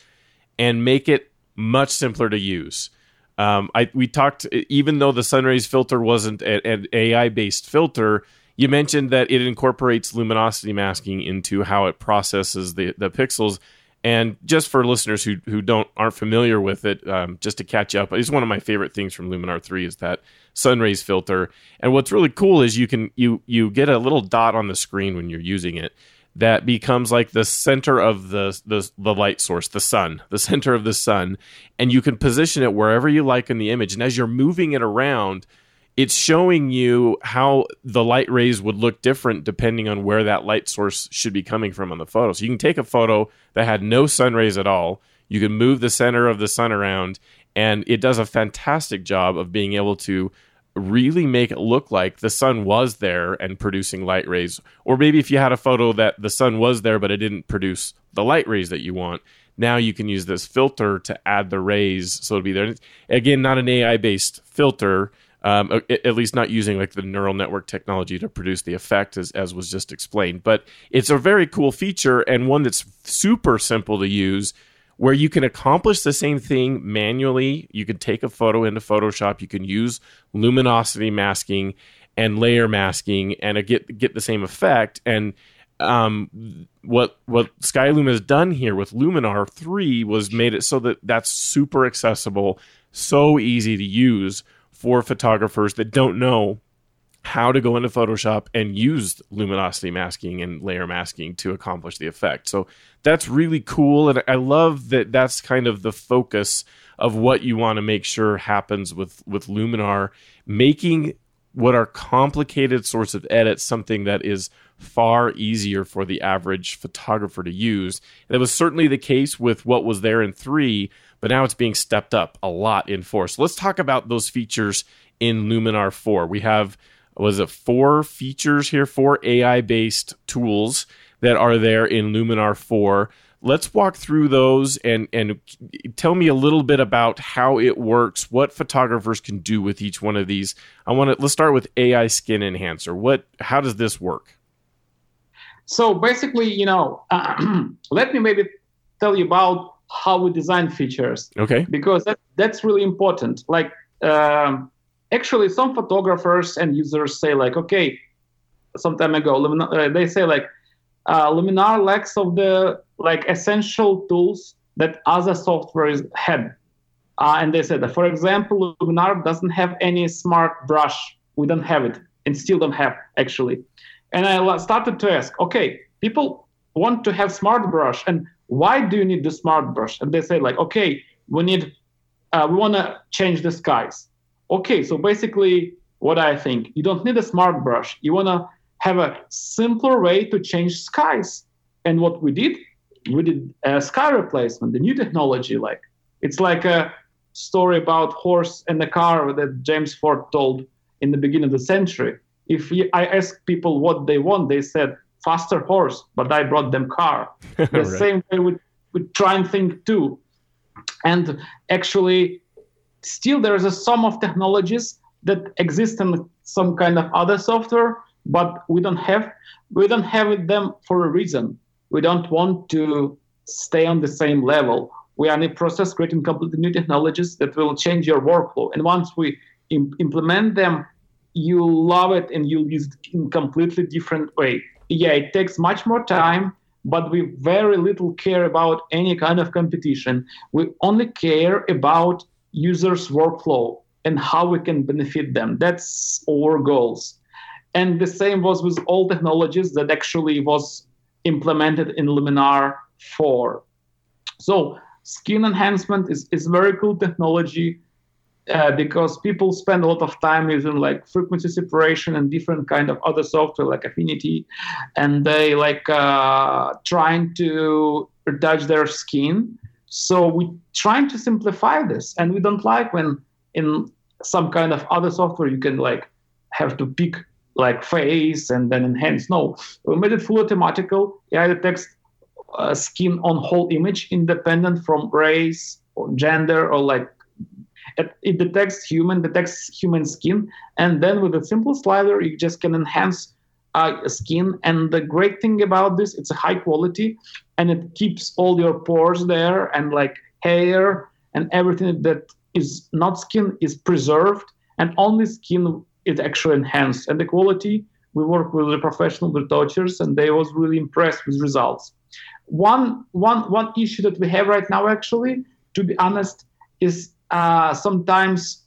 and make it much simpler to use. Um, I we talked, even though the sunrays filter wasn't a, an A I-based filter, you mentioned that it incorporates luminosity masking into how it processes the, the pixels. And just for listeners who who don't aren't familiar with it, um, just to catch up, it's one of my favorite things from Luminar three is that sunrays filter. And what's really cool is you can you you get a little dot on the screen when you're using it that becomes like the center of the the, the light source, the sun, the center of the sun, and you can position it wherever you like in the image. And as you're moving it around, it's showing you how the light rays would look different depending on where that light source should be coming from on the photo. So you can take a photo that had no sun rays at all. You can move the center of the sun around, and it does a fantastic job of being able to really make it look like the sun was there and producing light rays. Or maybe if you had a photo that the sun was there, but it didn't produce the light rays that you want, now you can use this filter to add the rays so it'll be there. Again, not an A I-based filter. Um, at least not using like the neural network technology to produce the effect as, as was just explained. But it's a very cool feature and one that's super simple to use where you can accomplish the same thing manually. You can take a photo into Photoshop. You can use luminosity masking and layer masking and get get the same effect. And um, what, what Skylum has done here with Luminar three was made it so that that's super accessible, so easy to use for photographers that don't know how to go into Photoshop and use luminosity masking and layer masking to accomplish the effect. So that's really cool. And I love that that's kind of the focus of what you want to make sure happens with, with Luminar, making what are complicated sorts of edits, something that is far easier for the average photographer to use. That was certainly the case with what was there in three, but now it's being stepped up a lot in four. So let's talk about those features in Luminar four. We have, was it four features here, four A I-based tools that are there in Luminar four. Let's walk through those and, and tell me a little bit about how it works, what photographers can do with each one of these. I want to, let's start with A I Skin Enhancer. What, how does this work? So basically, you know, uh, let me maybe tell you about how we design features. Okay. Because that, that's really important. Like, um, actually, some photographers and users say like, okay, some time ago, Luminar, uh, they say like, uh, Luminar lacks of the like essential tools that other softwares had. Uh, and they said, for example, Luminar doesn't have any smart brush. We don't have it and still don't have actually. And I started to ask, okay, people want to have smart brush, and why do you need the smart brush? And they say like, okay, we need, uh, we want to change the skies. Okay, so basically what I think, you don't need a smart brush. You want to have a simpler way to change skies. And what we did, we did a sky replacement, the new technology. Like it's like a story about horse and the car that James Ford told in the beginning of the century. If I asked people what they want, they said faster horse, but I brought them car. The right. Same way we, we try and think too. And actually, still there is a sum of technologies that exist in some kind of other software, but we don't have we don't have them for a reason. We don't want to stay on the same level. We are in a process creating completely new technologies that will change your workflow. And once we im- implement them, you'll love it and you'll use it in a completely different way. Yeah, it takes much more time, but we very little care about any kind of competition. We only care about users' workflow and how we can benefit them. That's our goals. And the same was with all technologies that actually was implemented in Luminar four. So skin enhancement is, is very cool technology. Uh, because people spend a lot of time using like frequency separation and different kind of other software like Affinity, and they like uh, trying to retouch their skin. So we trying to simplify this, and we don't like when in some kind of other software you can like have to pick like face and then enhance. No, we made it fully automatical. A I detects uh, skin on whole image independent from race or gender or like. It detects human, detects human skin, and then with a simple slider, you just can enhance uh, skin. And the great thing about this, it's a high quality, and it keeps all your pores there and like hair and everything that is not skin is preserved, and only skin is actually enhanced. And the quality, we work with the professional retouchers, and they was really impressed with results. One, one, one issue that we have right now, actually, to be honest, is Uh, sometimes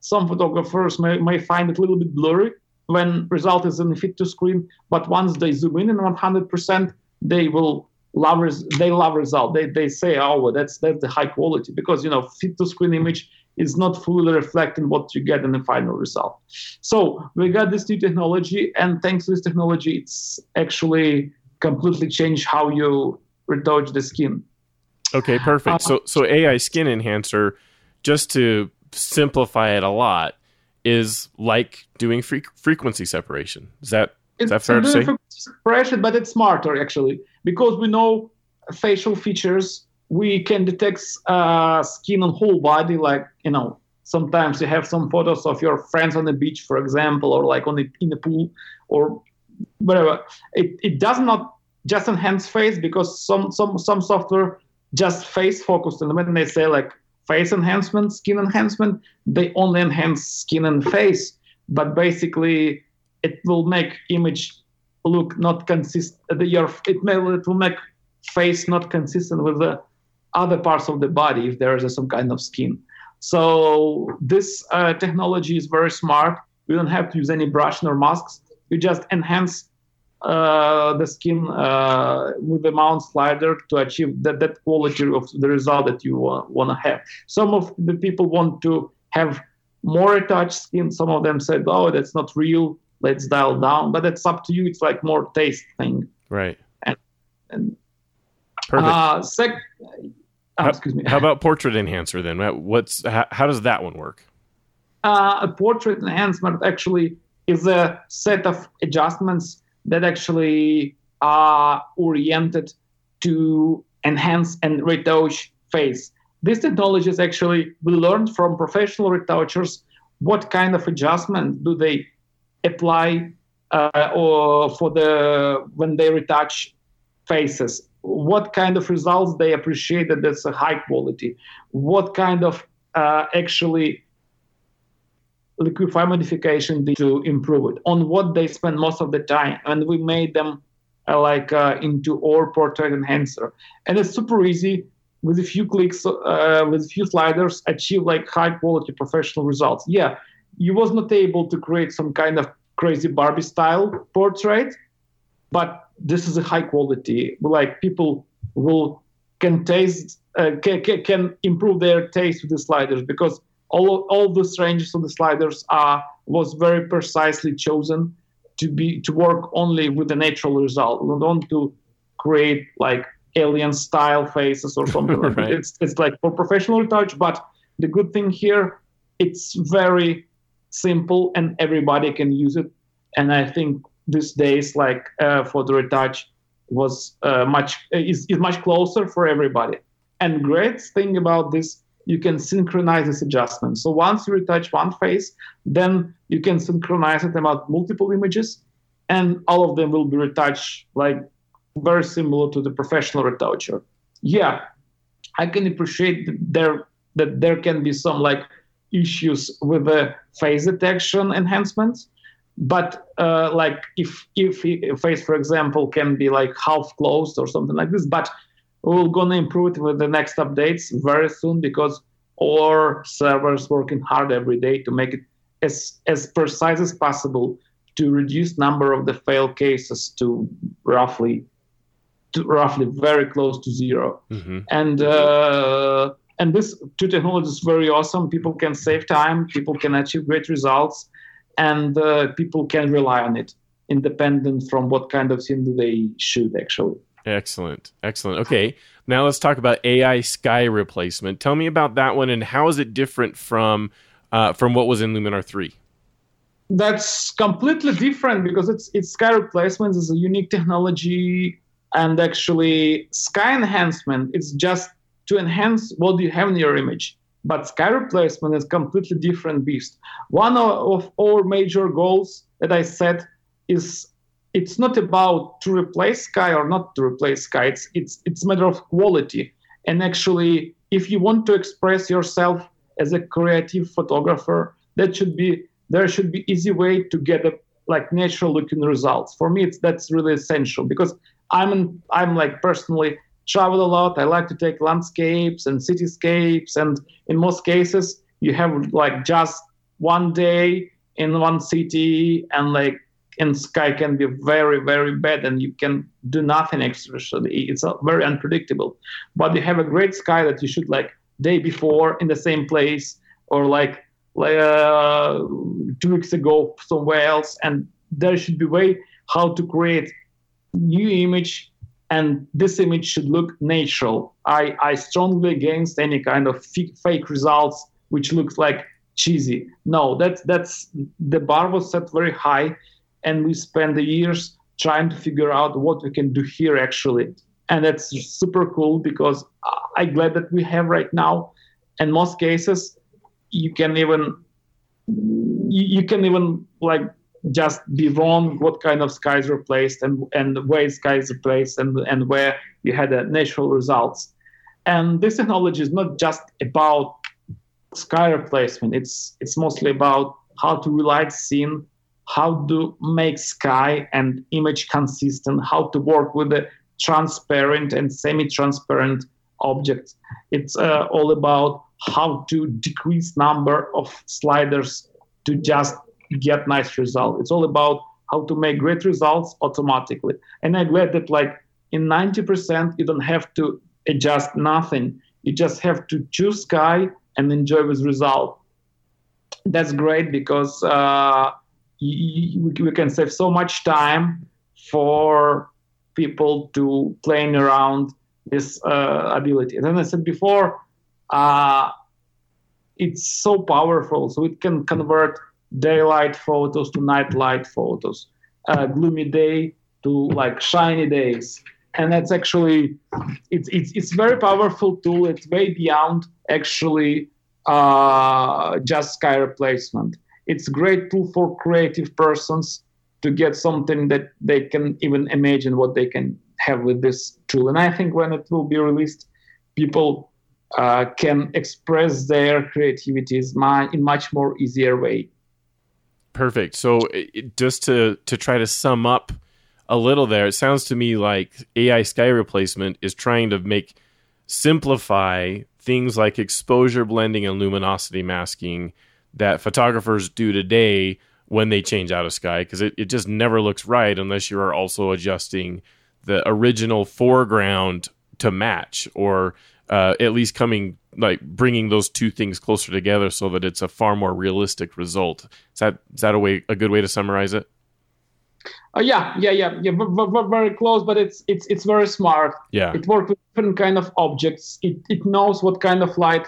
some photographers may, may find it a little bit blurry when result is in the fit to screen, but once they zoom in in one hundred percent, they will love res- they love result. They they say, oh, well, that's that's the high quality, because you know fit to screen image is not fully reflecting what you get in the final result. So we got this new technology, and thanks to this technology, it's actually completely changed how you retouch the skin. Okay, perfect. So so A I Skin Enhancer, just to simplify it a lot, is like doing free, frequency separation. Is that, is that fair to say? Frequency separation, but it's smarter, actually. Because we know facial features, we can detect uh, skin on whole body. Like, you know, sometimes you have some photos of your friends on the beach, for example, or like on the, in the pool or whatever. It it does not just enhance face, because some some, some software... just face focused, and when they say like face enhancement, skin enhancement, they only enhance skin and face, but basically it will make image look not consistent. Your it may it will make face not consistent with the other parts of the body if there is a, some kind of skin. So this uh, technology is very smart. You don't have to use any brush nor masks. You just enhance Uh, the skin uh, with the mount slider to achieve that, that quality of the result that you uh, want to have. Some of the people want to have more attached skin. Some of them said, oh, that's not real, let's dial down. But that's up to you. It's like more taste thing. Right. And, and Perfect. Uh, sec- oh, how, excuse me. How about portrait enhancer then? What's how, how does that one work? Uh, a portrait enhancement actually is a set of adjustments that actually are oriented to enhance and retouch face. These technologies actually, we learned from professional retouchers what kind of adjustment do they apply uh, or for the when they retouch faces. What kind of results they appreciate that that's a high quality. What kind of uh, actually liquify modification they do to improve it. On what they spend most of the time, and we made them uh, like uh, into our portrait enhancer. And it's super easy. With a few clicks, uh, with a few sliders, achieve like high quality professional results. Yeah, you was not able to create some kind of crazy Barbie style portrait, but this is a high quality. Like people will can taste, uh, can, can improve their taste with the sliders because all all those ranges of the sliders are was very precisely chosen to be to work only with the natural result. We don't to create like alien style faces or something like that. It's, it's like for professional touch, but the good thing here, it's very simple and everybody can use it. And I think these days, like uh, for the retouch was uh, much, is, is much closer for everybody. And great thing about this, you can synchronize this adjustment. So once you retouch one face, then you can synchronize it about multiple images and all of them will be retouched like very similar to the professional retoucher. Yeah, I can appreciate that there that there can be some like issues with the face detection enhancements, but uh, like if if a face, for example, can be like half closed or something like this, but we're gonna improve it with the next updates very soon because our servers working hard every day to make it as as precise as possible to reduce number of the fail cases to roughly. To roughly very close to zero. Mm-hmm. And uh, and this two technologies is very awesome. People can save time, people can achieve great results, and uh, people can rely on it independent from what kind of thing do they shoot actually. Excellent. Excellent. Okay. Now let's talk about A I sky replacement. Tell me about that one and how is it different from uh, from what was in Luminar three? That's completely different because it's it's sky replacement is a unique technology. And actually, sky enhancement, it's just to enhance what you have in your image. But sky replacement is a completely different beast. One of our major goals that I set is it's not about to replace sky or not to replace sky. It's, it's, it's a matter of quality. And actually, if you want to express yourself as a creative photographer, that should be there should be easy way to get a, like natural-looking results. For me, it's that's really essential because I'm I'm like personally travel a lot. I like to take landscapes and cityscapes, and in most cases you have like just one day in one city, and like in sky can be very very bad, and you can do nothing extra. It's very unpredictable. But you have a great sky that you should like day before in the same place, or like like uh, two weeks ago somewhere else, and there should be way how to create new image, and this image should look natural. I, I strongly against any kind of f- fake results which looks like cheesy. No, that's that's the bar was set very high, and we spent the years trying to figure out what we can do here actually, and that's super cool because I'm glad that we have right now. In most cases, you can even you, you can even like. Just be wrong what kind of sky is replaced and and where sky is replaced and, and where you had a natural results. And this technology is not just about sky replacement. It's it's mostly about how to relight scene, how to make sky and image consistent, how to work with the transparent and semi-transparent objects. It's uh, all about how to decrease number of sliders to just get nice result. It's all about how to make great results automatically. And I'm glad that like in ninety percent, you don't have to adjust nothing. You just have to choose sky and enjoy with result. that's great because uh, we can save so much time for people to playing around this uh, ability. And then I said before, uh, it's so powerful. So it can convert daylight photos to night light photos, uh, gloomy day to like shiny days. And that's actually, it's it's it's very powerful tool. It's way beyond actually uh, just sky replacement. It's great tool for creative persons to get something that they can even imagine what they can have with this tool. And I think when it will be released, people uh, can express their creativity in much more easier way. Perfect. So it, just to, to try to sum up a little there, it sounds to me like A I sky replacement is trying to make simplify things like exposure blending and luminosity masking that photographers do today when they change out of sky, because it, it just never looks right unless you are also adjusting the original foreground to match, or uh, at least coming like bringing those two things closer together so that it's a far more realistic result. Is that is that a way a good way to summarize it? Uh, yeah, yeah, yeah, yeah. V- v- very close, but it's it's it's very smart. Yeah, it works with different kind of objects. It it knows what kind of light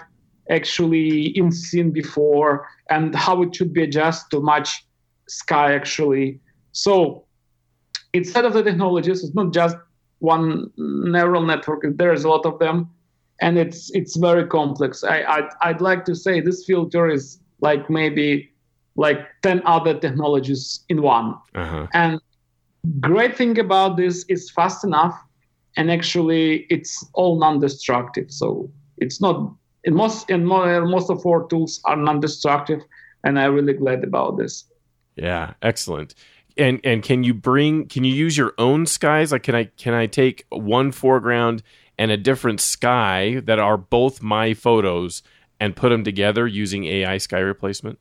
actually in scene before and how it should be adjusted to match sky actually. So instead of the technologies, it's not just one neural network. There's a lot of them, and it's it's very complex. I, I I'd like to say this filter is like maybe like ten other technologies in one. Uh-huh. And great thing about this is fast enough, and actually it's all non-destructive. So it's not in most in most of our tools are non-destructive, and I'm really glad about this. Yeah, excellent. And and can you bring can you use your own skies? Like can I can I take one foreground and a different sky that are both my photos and put them together using A I sky replacement?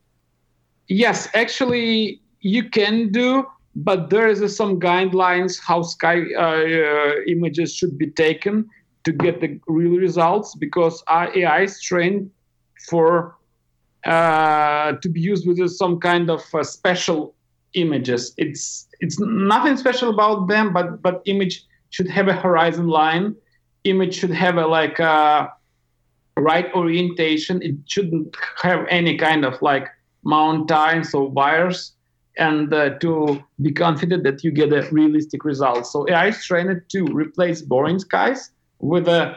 Yes, actually you can do, but there is some guidelines how sky uh, images should be taken to get the real results, because our A I is trained for uh, to be used with some kind of uh, special images. It's it's nothing special about them, but but image should have a horizon line. Image should have a like a right orientation. It shouldn't have any kind of like mountains or wires. And uh, to be confident that you get a realistic result. So A I is trained to replace boring skies with uh,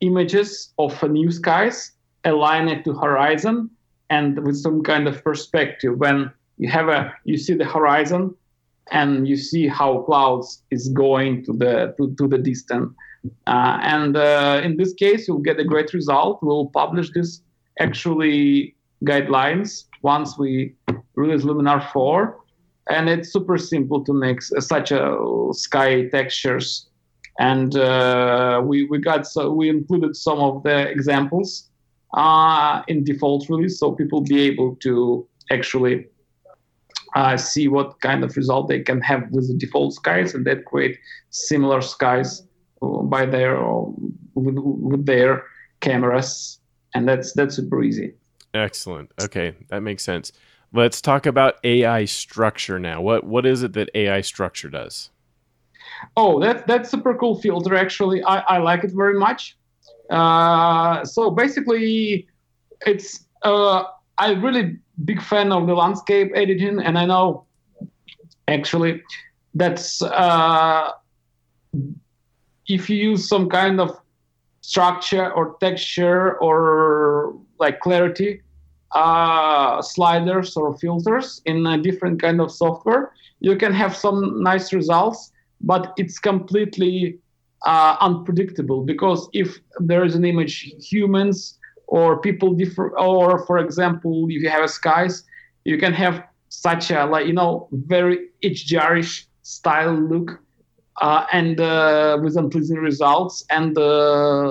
images of uh, new skies, align it to horizon, and with some kind of perspective. When you have a, you see the horizon, and you see how clouds is going to the to, to the distance. Uh, and uh, in this case, you'll get a great result. We'll publish this actually guidelines once we release Luminar four, and it's super simple to make such a sky textures. And uh, we we got so we included some of the examples uh, in default release, so people be able to actually Uh, see what kind of result they can have with the default skies, and that create similar skies by their with, with their cameras, and that's that's super easy. Excellent. Okay, that makes sense. Let's talk about A I structure now. What what is it that A I structure does? Oh, that that's super cool filter. Actually, I, I like it very much. Uh, so basically, it's uh, I really. big fan of the landscape editing, and I know actually that's uh, if you use some kind of structure or texture or like clarity uh, sliders or filters in a different kind of software, you can have some nice results, but it's completely uh, unpredictable, because if there is an image humans or people differ, or for example, if you have a skies, you can have such a like you know very H D R-ish style look, uh, and uh, with unpleasing results. And uh,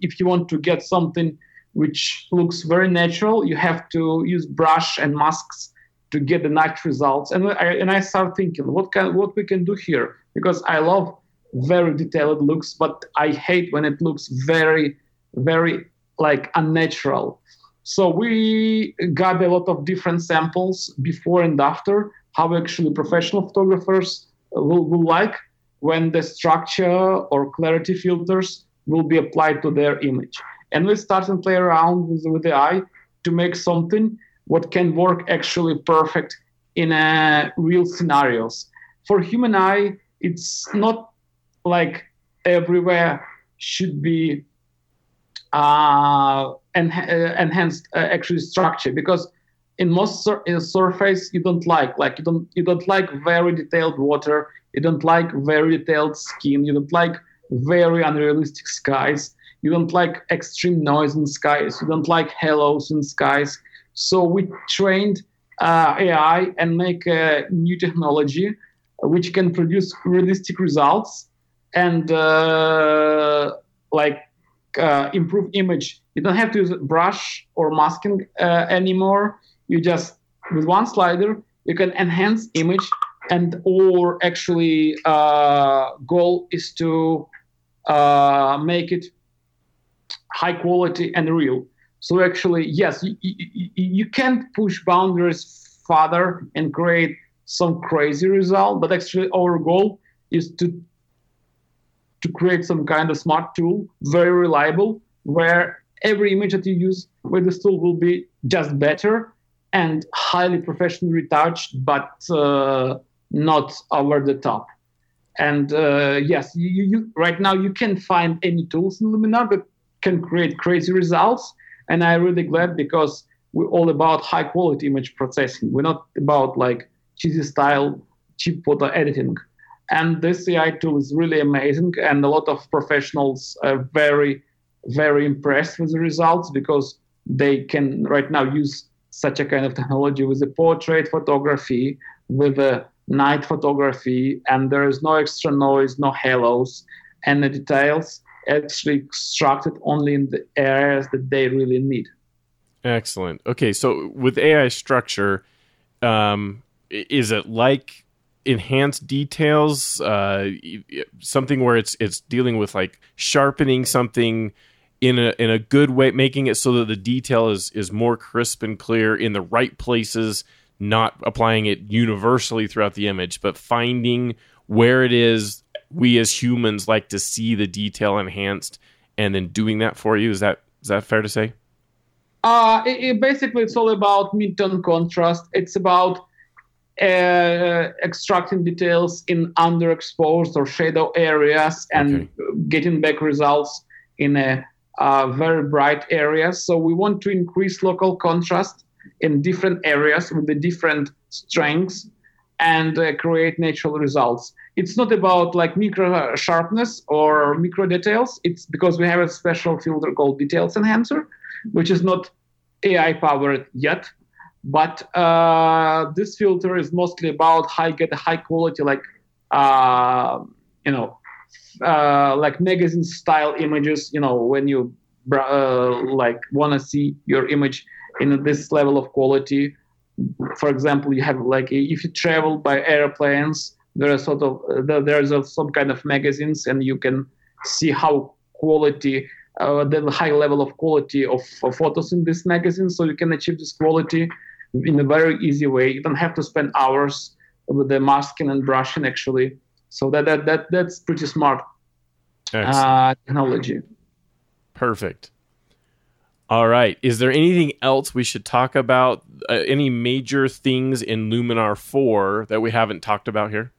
if you want to get something which looks very natural, you have to use brush and masks to get the nice results. And I, and I start thinking what can what we can do here, because I love very detailed looks, but I hate when it looks very very. like unnatural. So we got a lot of different samples before and after, how actually professional photographers will, will like when the structure or clarity filters will be applied to their image. And we start and play around with, with the eye to make something what can work actually perfect in uh, real scenarios. For human eye, it's not like everywhere should be uh, enha- enhanced uh, actually structure, because in most sur- in surface you don't like like you don't you don't like very detailed water, you don't like very detailed skin, you don't like very unrealistic skies, you don't like extreme noise in skies, you don't like halos in skies. So we trained uh, A I and make a new technology which can produce realistic results and uh, like uh, improve image. You don't have to use brush or masking uh, anymore. You just, with one slider, you can enhance image, and or actually uh, goal is to uh, make it high quality and real. So actually, yes, you, you, you can't push boundaries further and create some crazy result, but actually our goal is to to create some kind of smart tool, very reliable, where every image that you use with this tool will be just better and highly professionally retouched, but uh, not over the top. And uh, yes, you, you, right now you can find any tools in Luminar that can create crazy results. And I'm really glad, because we're all about high quality image processing. We're not about like cheesy style, cheap photo editing. And this A I tool is really amazing. And a lot of professionals are very, very impressed with the results, because they can right now use such a kind of technology with the portrait photography, with the night photography, and there is no extra noise, no halos, and the details actually extracted only in the areas that they really need. Excellent. Okay, so with A I structure, um, is it like enhanced details, uh, something where it's it's dealing with like sharpening something in a in a good way, making it so that the detail is is more crisp and clear in the right places, not applying it universally throughout the image, but finding where it is we as humans like to see the detail enhanced, and then doing that for you. Is that is that fair to say? Uh, it, it basically, it's all about mid-tone contrast. It's about uh, extracting details in underexposed or shadow areas and okay. getting back results in a, a very bright area. So we want to increase local contrast in different areas with the different strengths, and uh, create natural results. It's not about like micro sharpness or micro details. It's because we have a special filter called Details Enhancer, which is not A I powered yet. But uh, this filter is mostly about high get high quality, like uh, you know, uh, like magazine style images. You know, when you uh, like wanna see your image in this level of quality. For example, you have like if you travel by airplanes, there are sort of there's some kind of magazines, and you can see how quality, uh, the high level of quality of, of photos in this magazine. So you can achieve this quality in a very easy way. You don't have to spend hours with the masking and brushing actually. So that that, that that's pretty smart uh, technology. Perfect. All right. Is there anything else we should talk about? Uh, any major things in Luminar four that we haven't talked about here?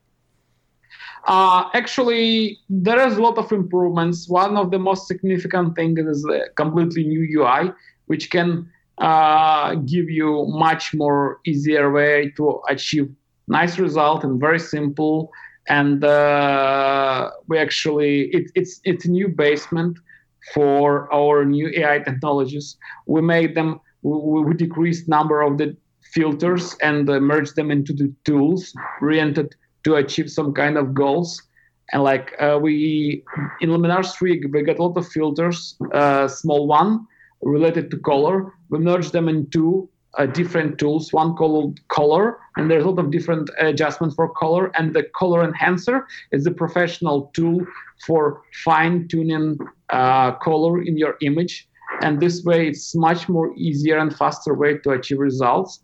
Uh, actually, there is a lot of improvements. One of the most significant things is a completely new U I, which can uh, give you much more easier way to achieve nice result and very simple. And uh, we actually, it, it's it's a new basement for our new A I technologies. We made them, we, we decreased number of the filters and uh, merged them into the tools oriented to achieve some kind of goals. And like uh, we, in Luminar three, we got a lot of filters, uh, small one related to color. We merged them into uh, different tools, one called color, and there's a lot of different adjustments for color. And the color enhancer is a professional tool for fine tuning uh, color in your image. And this way, it's much more easier and faster way to achieve results.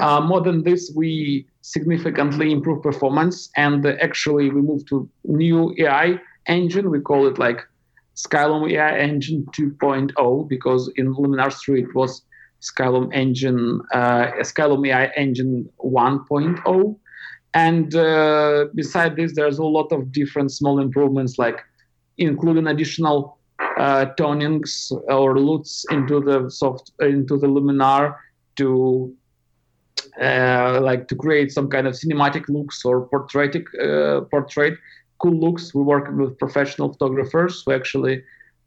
Uh, more than this, we significantly improve performance. And uh, actually, we moved to new A I engine. We call it like Skylum A I Engine two point oh, because in Luminar three, it was Skylum Engine, uh, Skylum A I Engine one point oh. And uh, beside this, there's a lot of different small improvements, like including additional uh, tonings or LUTs into the soft into the Luminar to uh, like to create some kind of cinematic looks or portraitic uh, portrait cool looks. We work with professional photographers who actually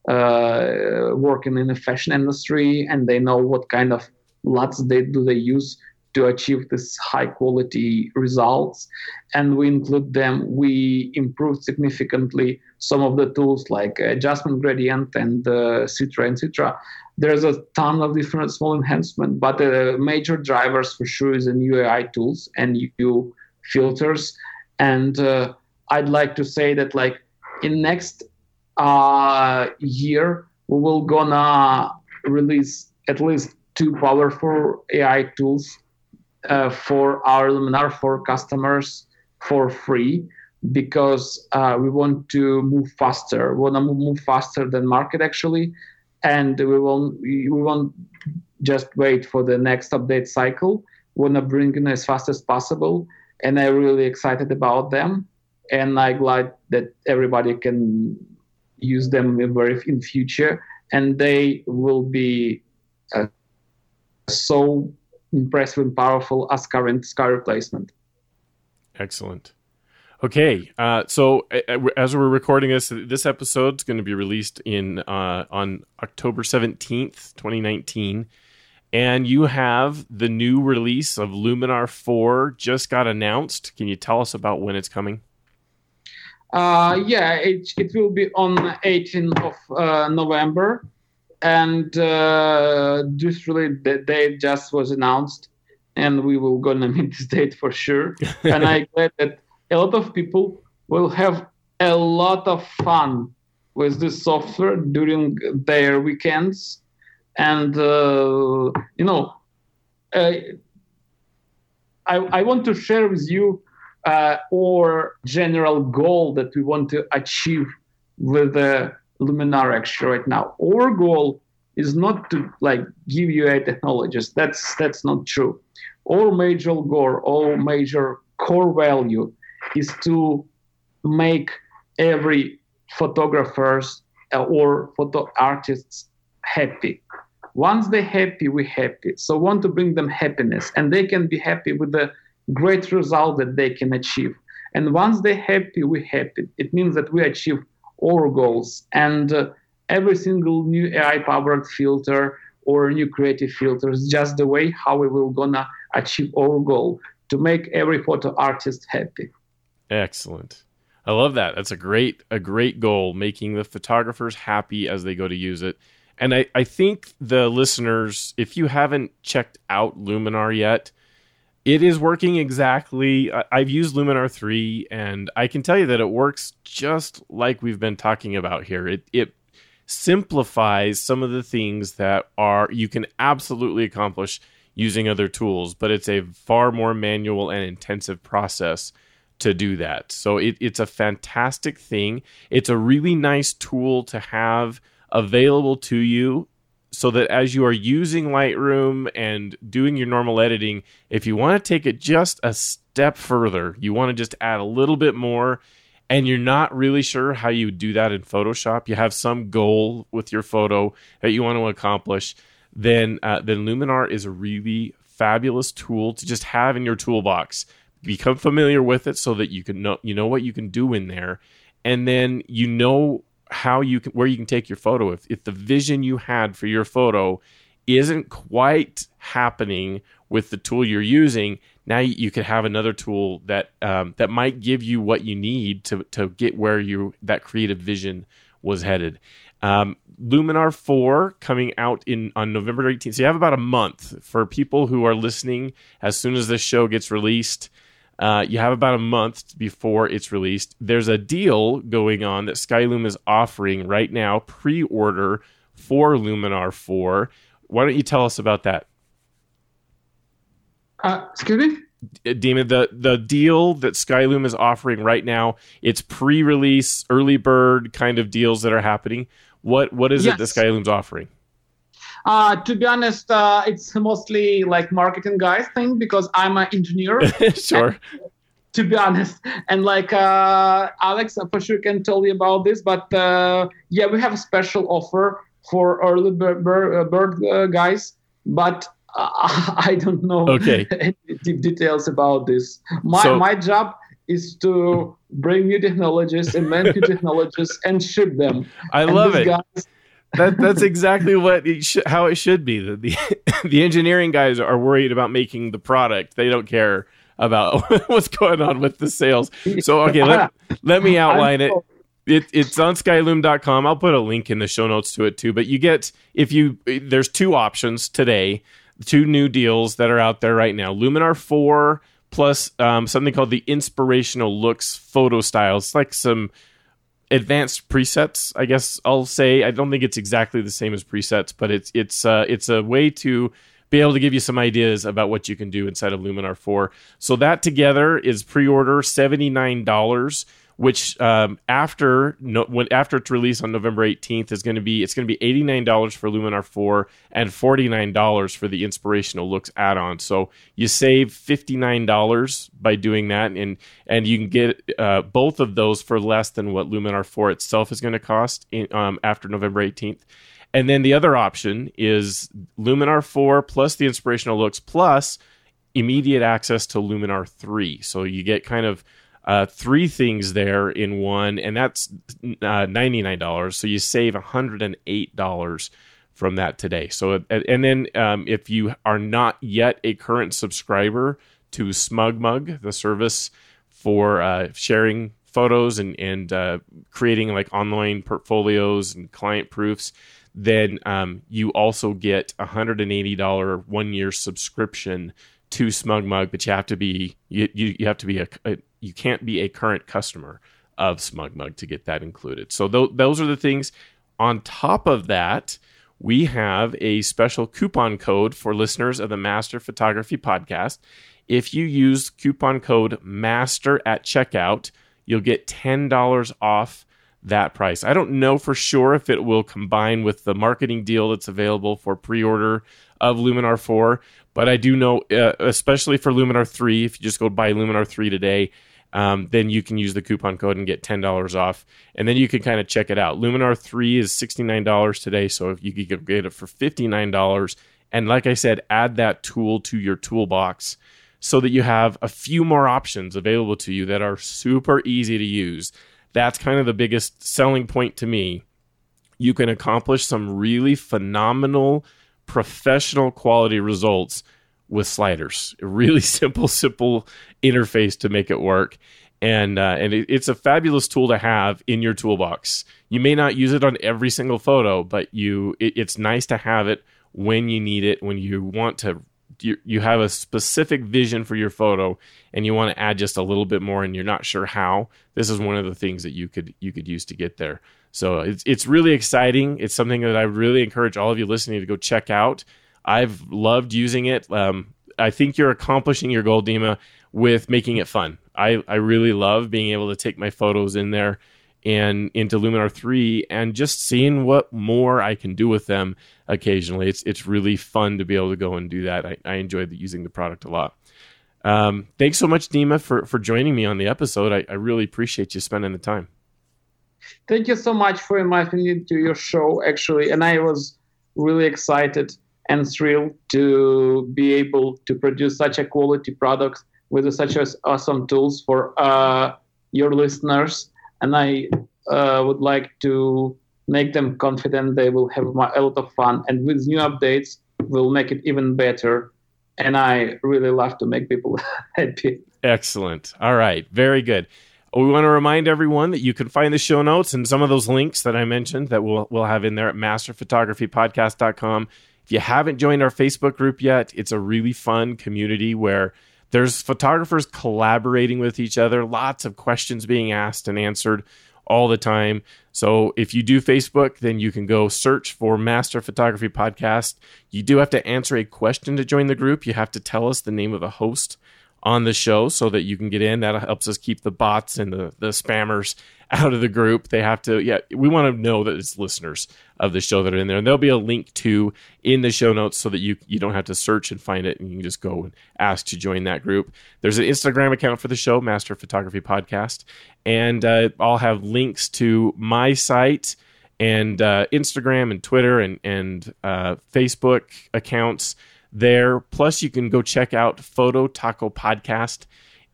uh, working in the fashion industry, and they know what kind of LUTs they do they use to achieve this high quality results. And we include them. We improved significantly some of the tools like adjustment gradient and uh, et cetera, et cetera. There's a ton of different small enhancements, but the uh, major drivers for sure is the new A I tools and new filters. And uh, I'd like to say that like in next uh, year, we will gonna release at least two powerful A I tools Uh, for our Luminar four customers for free, because uh, we want to move faster. We want to move faster than market actually, and we won't we won't just wait for the next update cycle. We want to bring in as fast as possible, and I'm really excited about them. And I'm glad that everybody can use them in very in future, and they will be uh, so impressive and powerful as current sky replacement. Excellent. Okay, uh, so as we're recording this, this episode is going to be released in uh, on October seventeenth, twenty nineteen, and you have the new release of Luminar four just got announced. Can you tell us about when it's coming? Uh, yeah, it it will be on eighteenth of November. And uh, this really, the date just was announced, and we will gonna meet this date for sure. And I'm glad that a lot of people will have a lot of fun with this software during their weekends. And uh, you know, I, I I want to share with you uh, our general goal that we want to achieve with the. Uh, Luminar actually right now. Our goal is not to like give you a technologist. That's that's not true. Our major goal, our major core value is to make every photographers or photo artists happy. Once they're happy, we're happy. So we want to bring them happiness, and they can be happy with the great result that they can achieve. And once they're happy, we're happy. It means that we achieve our goals, and uh, every single new A I-powered filter or new creative filter is just the way how we will gonna achieve our goal to make every photo artist happy. Excellent. I love that. That's a great, a great goal, making the photographers happy as they go to use it. And I, I think the listeners, if you haven't checked out Luminar yet, it is working exactly. I've used Luminar three, and I can tell you that it works just like we've been talking about here. It it simplifies some of the things that are you can absolutely accomplish using other tools, but it's a far more manual and intensive process to do that. So it, it's a fantastic thing. It's a really nice tool to have available to you, so that as you are using Lightroom and doing your normal editing, if you want to take it just a step further, you want to just add a little bit more, and you're not really sure how you do that in Photoshop, you have some goal with your photo that you want to accomplish, then uh, then Luminar is a really fabulous tool to just have in your toolbox. Become familiar with it so that you can know you know what you can do in there, and then you know how you can, where you can take your photo. If if the vision you had for your photo isn't quite happening with the tool you're using, now you could have another tool that um, that might give you what you need to to get where you that creative vision was headed. Um, Luminar four coming out in on November eighteenth. So you have about a month for people who are listening. As soon as this show gets released, Uh, you have about a month before it's released. There's a deal going on that Skylum is offering right now, pre-order for Luminar four. Why don't you tell us about that? Uh, excuse me? Dima, the, the deal that Skylum is offering right now, it's pre-release, early bird kind of deals that are happening. What What is yes. it that Skylum's offering? Uh, to be honest, uh, it's mostly like marketing guys thing because I'm an engineer. Sure. And, to be honest. And like uh, Alex, I'm for sure can tell you about this. But uh, yeah, we have a special offer for early bird, bird uh, guys. But Uh, I don't know okay. any details about this. My so, my job is to bring new technologies, invent new technologies, and ship them. I and love it. Guys... that that's exactly what it sh- how it should be. The, the the engineering guys are worried about making the product. They don't care about what's going on with the sales. So okay, let, let me outline it. It, it's on skylum dot com. I'll put a link in the show notes to it too. But you get if you there's two options today. Two new deals that are out there right now. Luminar four plus um, something called the Inspirational Looks Photo Styles. It's like some advanced presets, I guess I'll say. I don't think it's exactly the same as presets, but it's it's uh, it's a way to be able to give you some ideas about what you can do inside of Luminar four. So that together is pre-order seventy-nine dollars, which um, after no, when, after its release on November eighteenth is going to be it's going to be eighty-nine dollars for Luminar four and forty-nine dollars for the Inspirational Looks add-on. So you save fifty-nine dollars by doing that, and and you can get uh, both of those for less than what Luminar four itself is going to cost in, um, after November eighteenth. And then the other option is Luminar four plus the Inspirational Looks plus immediate access to Luminar three. So you get kind of uh, three things there in one, and that's uh, ninety-nine dollars. So you save one hundred eight dollars from that today. So, and then um, if you are not yet a current subscriber to SmugMug, the service for uh, sharing photos and, and uh, creating like online portfolios and client proofs, then um, you also get a one hundred eighty dollars one-year subscription to SmugMug, but you have to be you you, you have to be a, a you can't be a current customer of SmugMug to get that included. So th- those are the things. On top of that, we have a special coupon code for listeners of the Master Photography Podcast. If you use coupon code MASTER at checkout, you'll get ten dollars off that price. I don't know for sure if it will combine with the marketing deal that's available for pre-order of Luminar four, but I do know, uh, especially for Luminar three, if you just go buy Luminar three today, um, then you can use the coupon code and get ten dollars off, and then you can kind of check it out. Luminar three is sixty-nine dollars today, so if you could get it for fifty-nine dollars, and like I said, add that tool to your toolbox so that you have a few more options available to you that are super easy to use. That's kind of the biggest selling point to me. You can accomplish some really phenomenal, professional quality results with sliders. A really simple, simple interface to make it work. And uh, and it, it's a fabulous tool to have in your toolbox. You may not use it on every single photo, but you it, it's nice to have it when you need it, when you want to. You, you have a specific vision for your photo and you want to add just a little bit more and you're not sure how, this is one of the things that you could you could use to get there. So it's it's really exciting. It's something that I really encourage all of you listening to go check out. I've loved using it. Um, I think you're accomplishing your goal, Dima, with making it fun. I, I really love being able to take my photos in there and into Luminar three and just seeing what more I can do with them occasionally. It's it's really fun to be able to go and do that. I, I enjoy the, using the product a lot. Um, thanks so much, Dima, for, for joining me on the episode. I, I really appreciate you spending the time. Thank you so much for inviting me to your show, actually. And I was really excited and thrilled to be able to produce such a quality product with such awesome tools for uh, your listeners. And I uh, would like to make them confident they will have a lot of fun. And with new updates, we'll make it even better. And I really love to make people happy. Excellent. All right. Very good. We want to remind everyone that you can find the show notes and some of those links that I mentioned that we'll, we'll have in there at master photography podcast dot com. If you haven't joined our Facebook group yet, it's a really fun community where there's photographers collaborating with each other, lots of questions being asked and answered. all the time. So if you do Facebook, then you can go search for Master Photography Podcast. You do have to answer a question to join the group. You have to tell us the name of the host on the show so that you can get in. That helps us keep the bots and the, the spammers out of the group. They have to, yeah, we want to know that it's listeners of the show that are in there. And there'll be a link to in the show notes so that you, you don't have to search and find it, and you can just go and ask to join that group. There's an Instagram account for the show, Master Photography Podcast. And uh, I'll have links to my site and uh, Instagram and Twitter and, and uh, Facebook accounts there. Plus, you can go check out Photo Taco Podcast.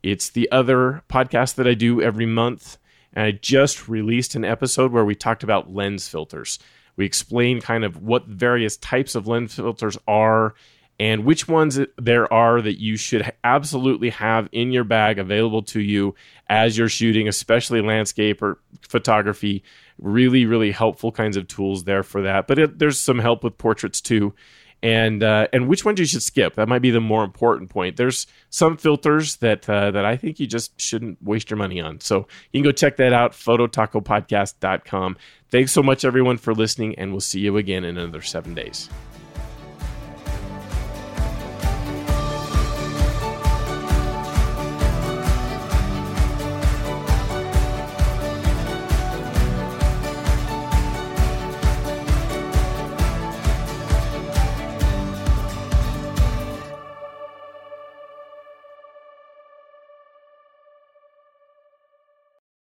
It's the other podcast that I do every month. And I just released an episode where we talked about lens filters. We explained kind of what various types of lens filters are and which ones there are that you should absolutely have in your bag available to you as you're shooting, especially landscape or photography. Really, really helpful kinds of tools there for that. But it, there's some help with portraits too. And uh, and which ones you should skip. That might be the more important point. There's some filters that uh, that I think you just shouldn't waste your money on. So you can go check that out, photo taco podcast dot com. Thanks so much, everyone, for listening, and we'll see you again in another seven days.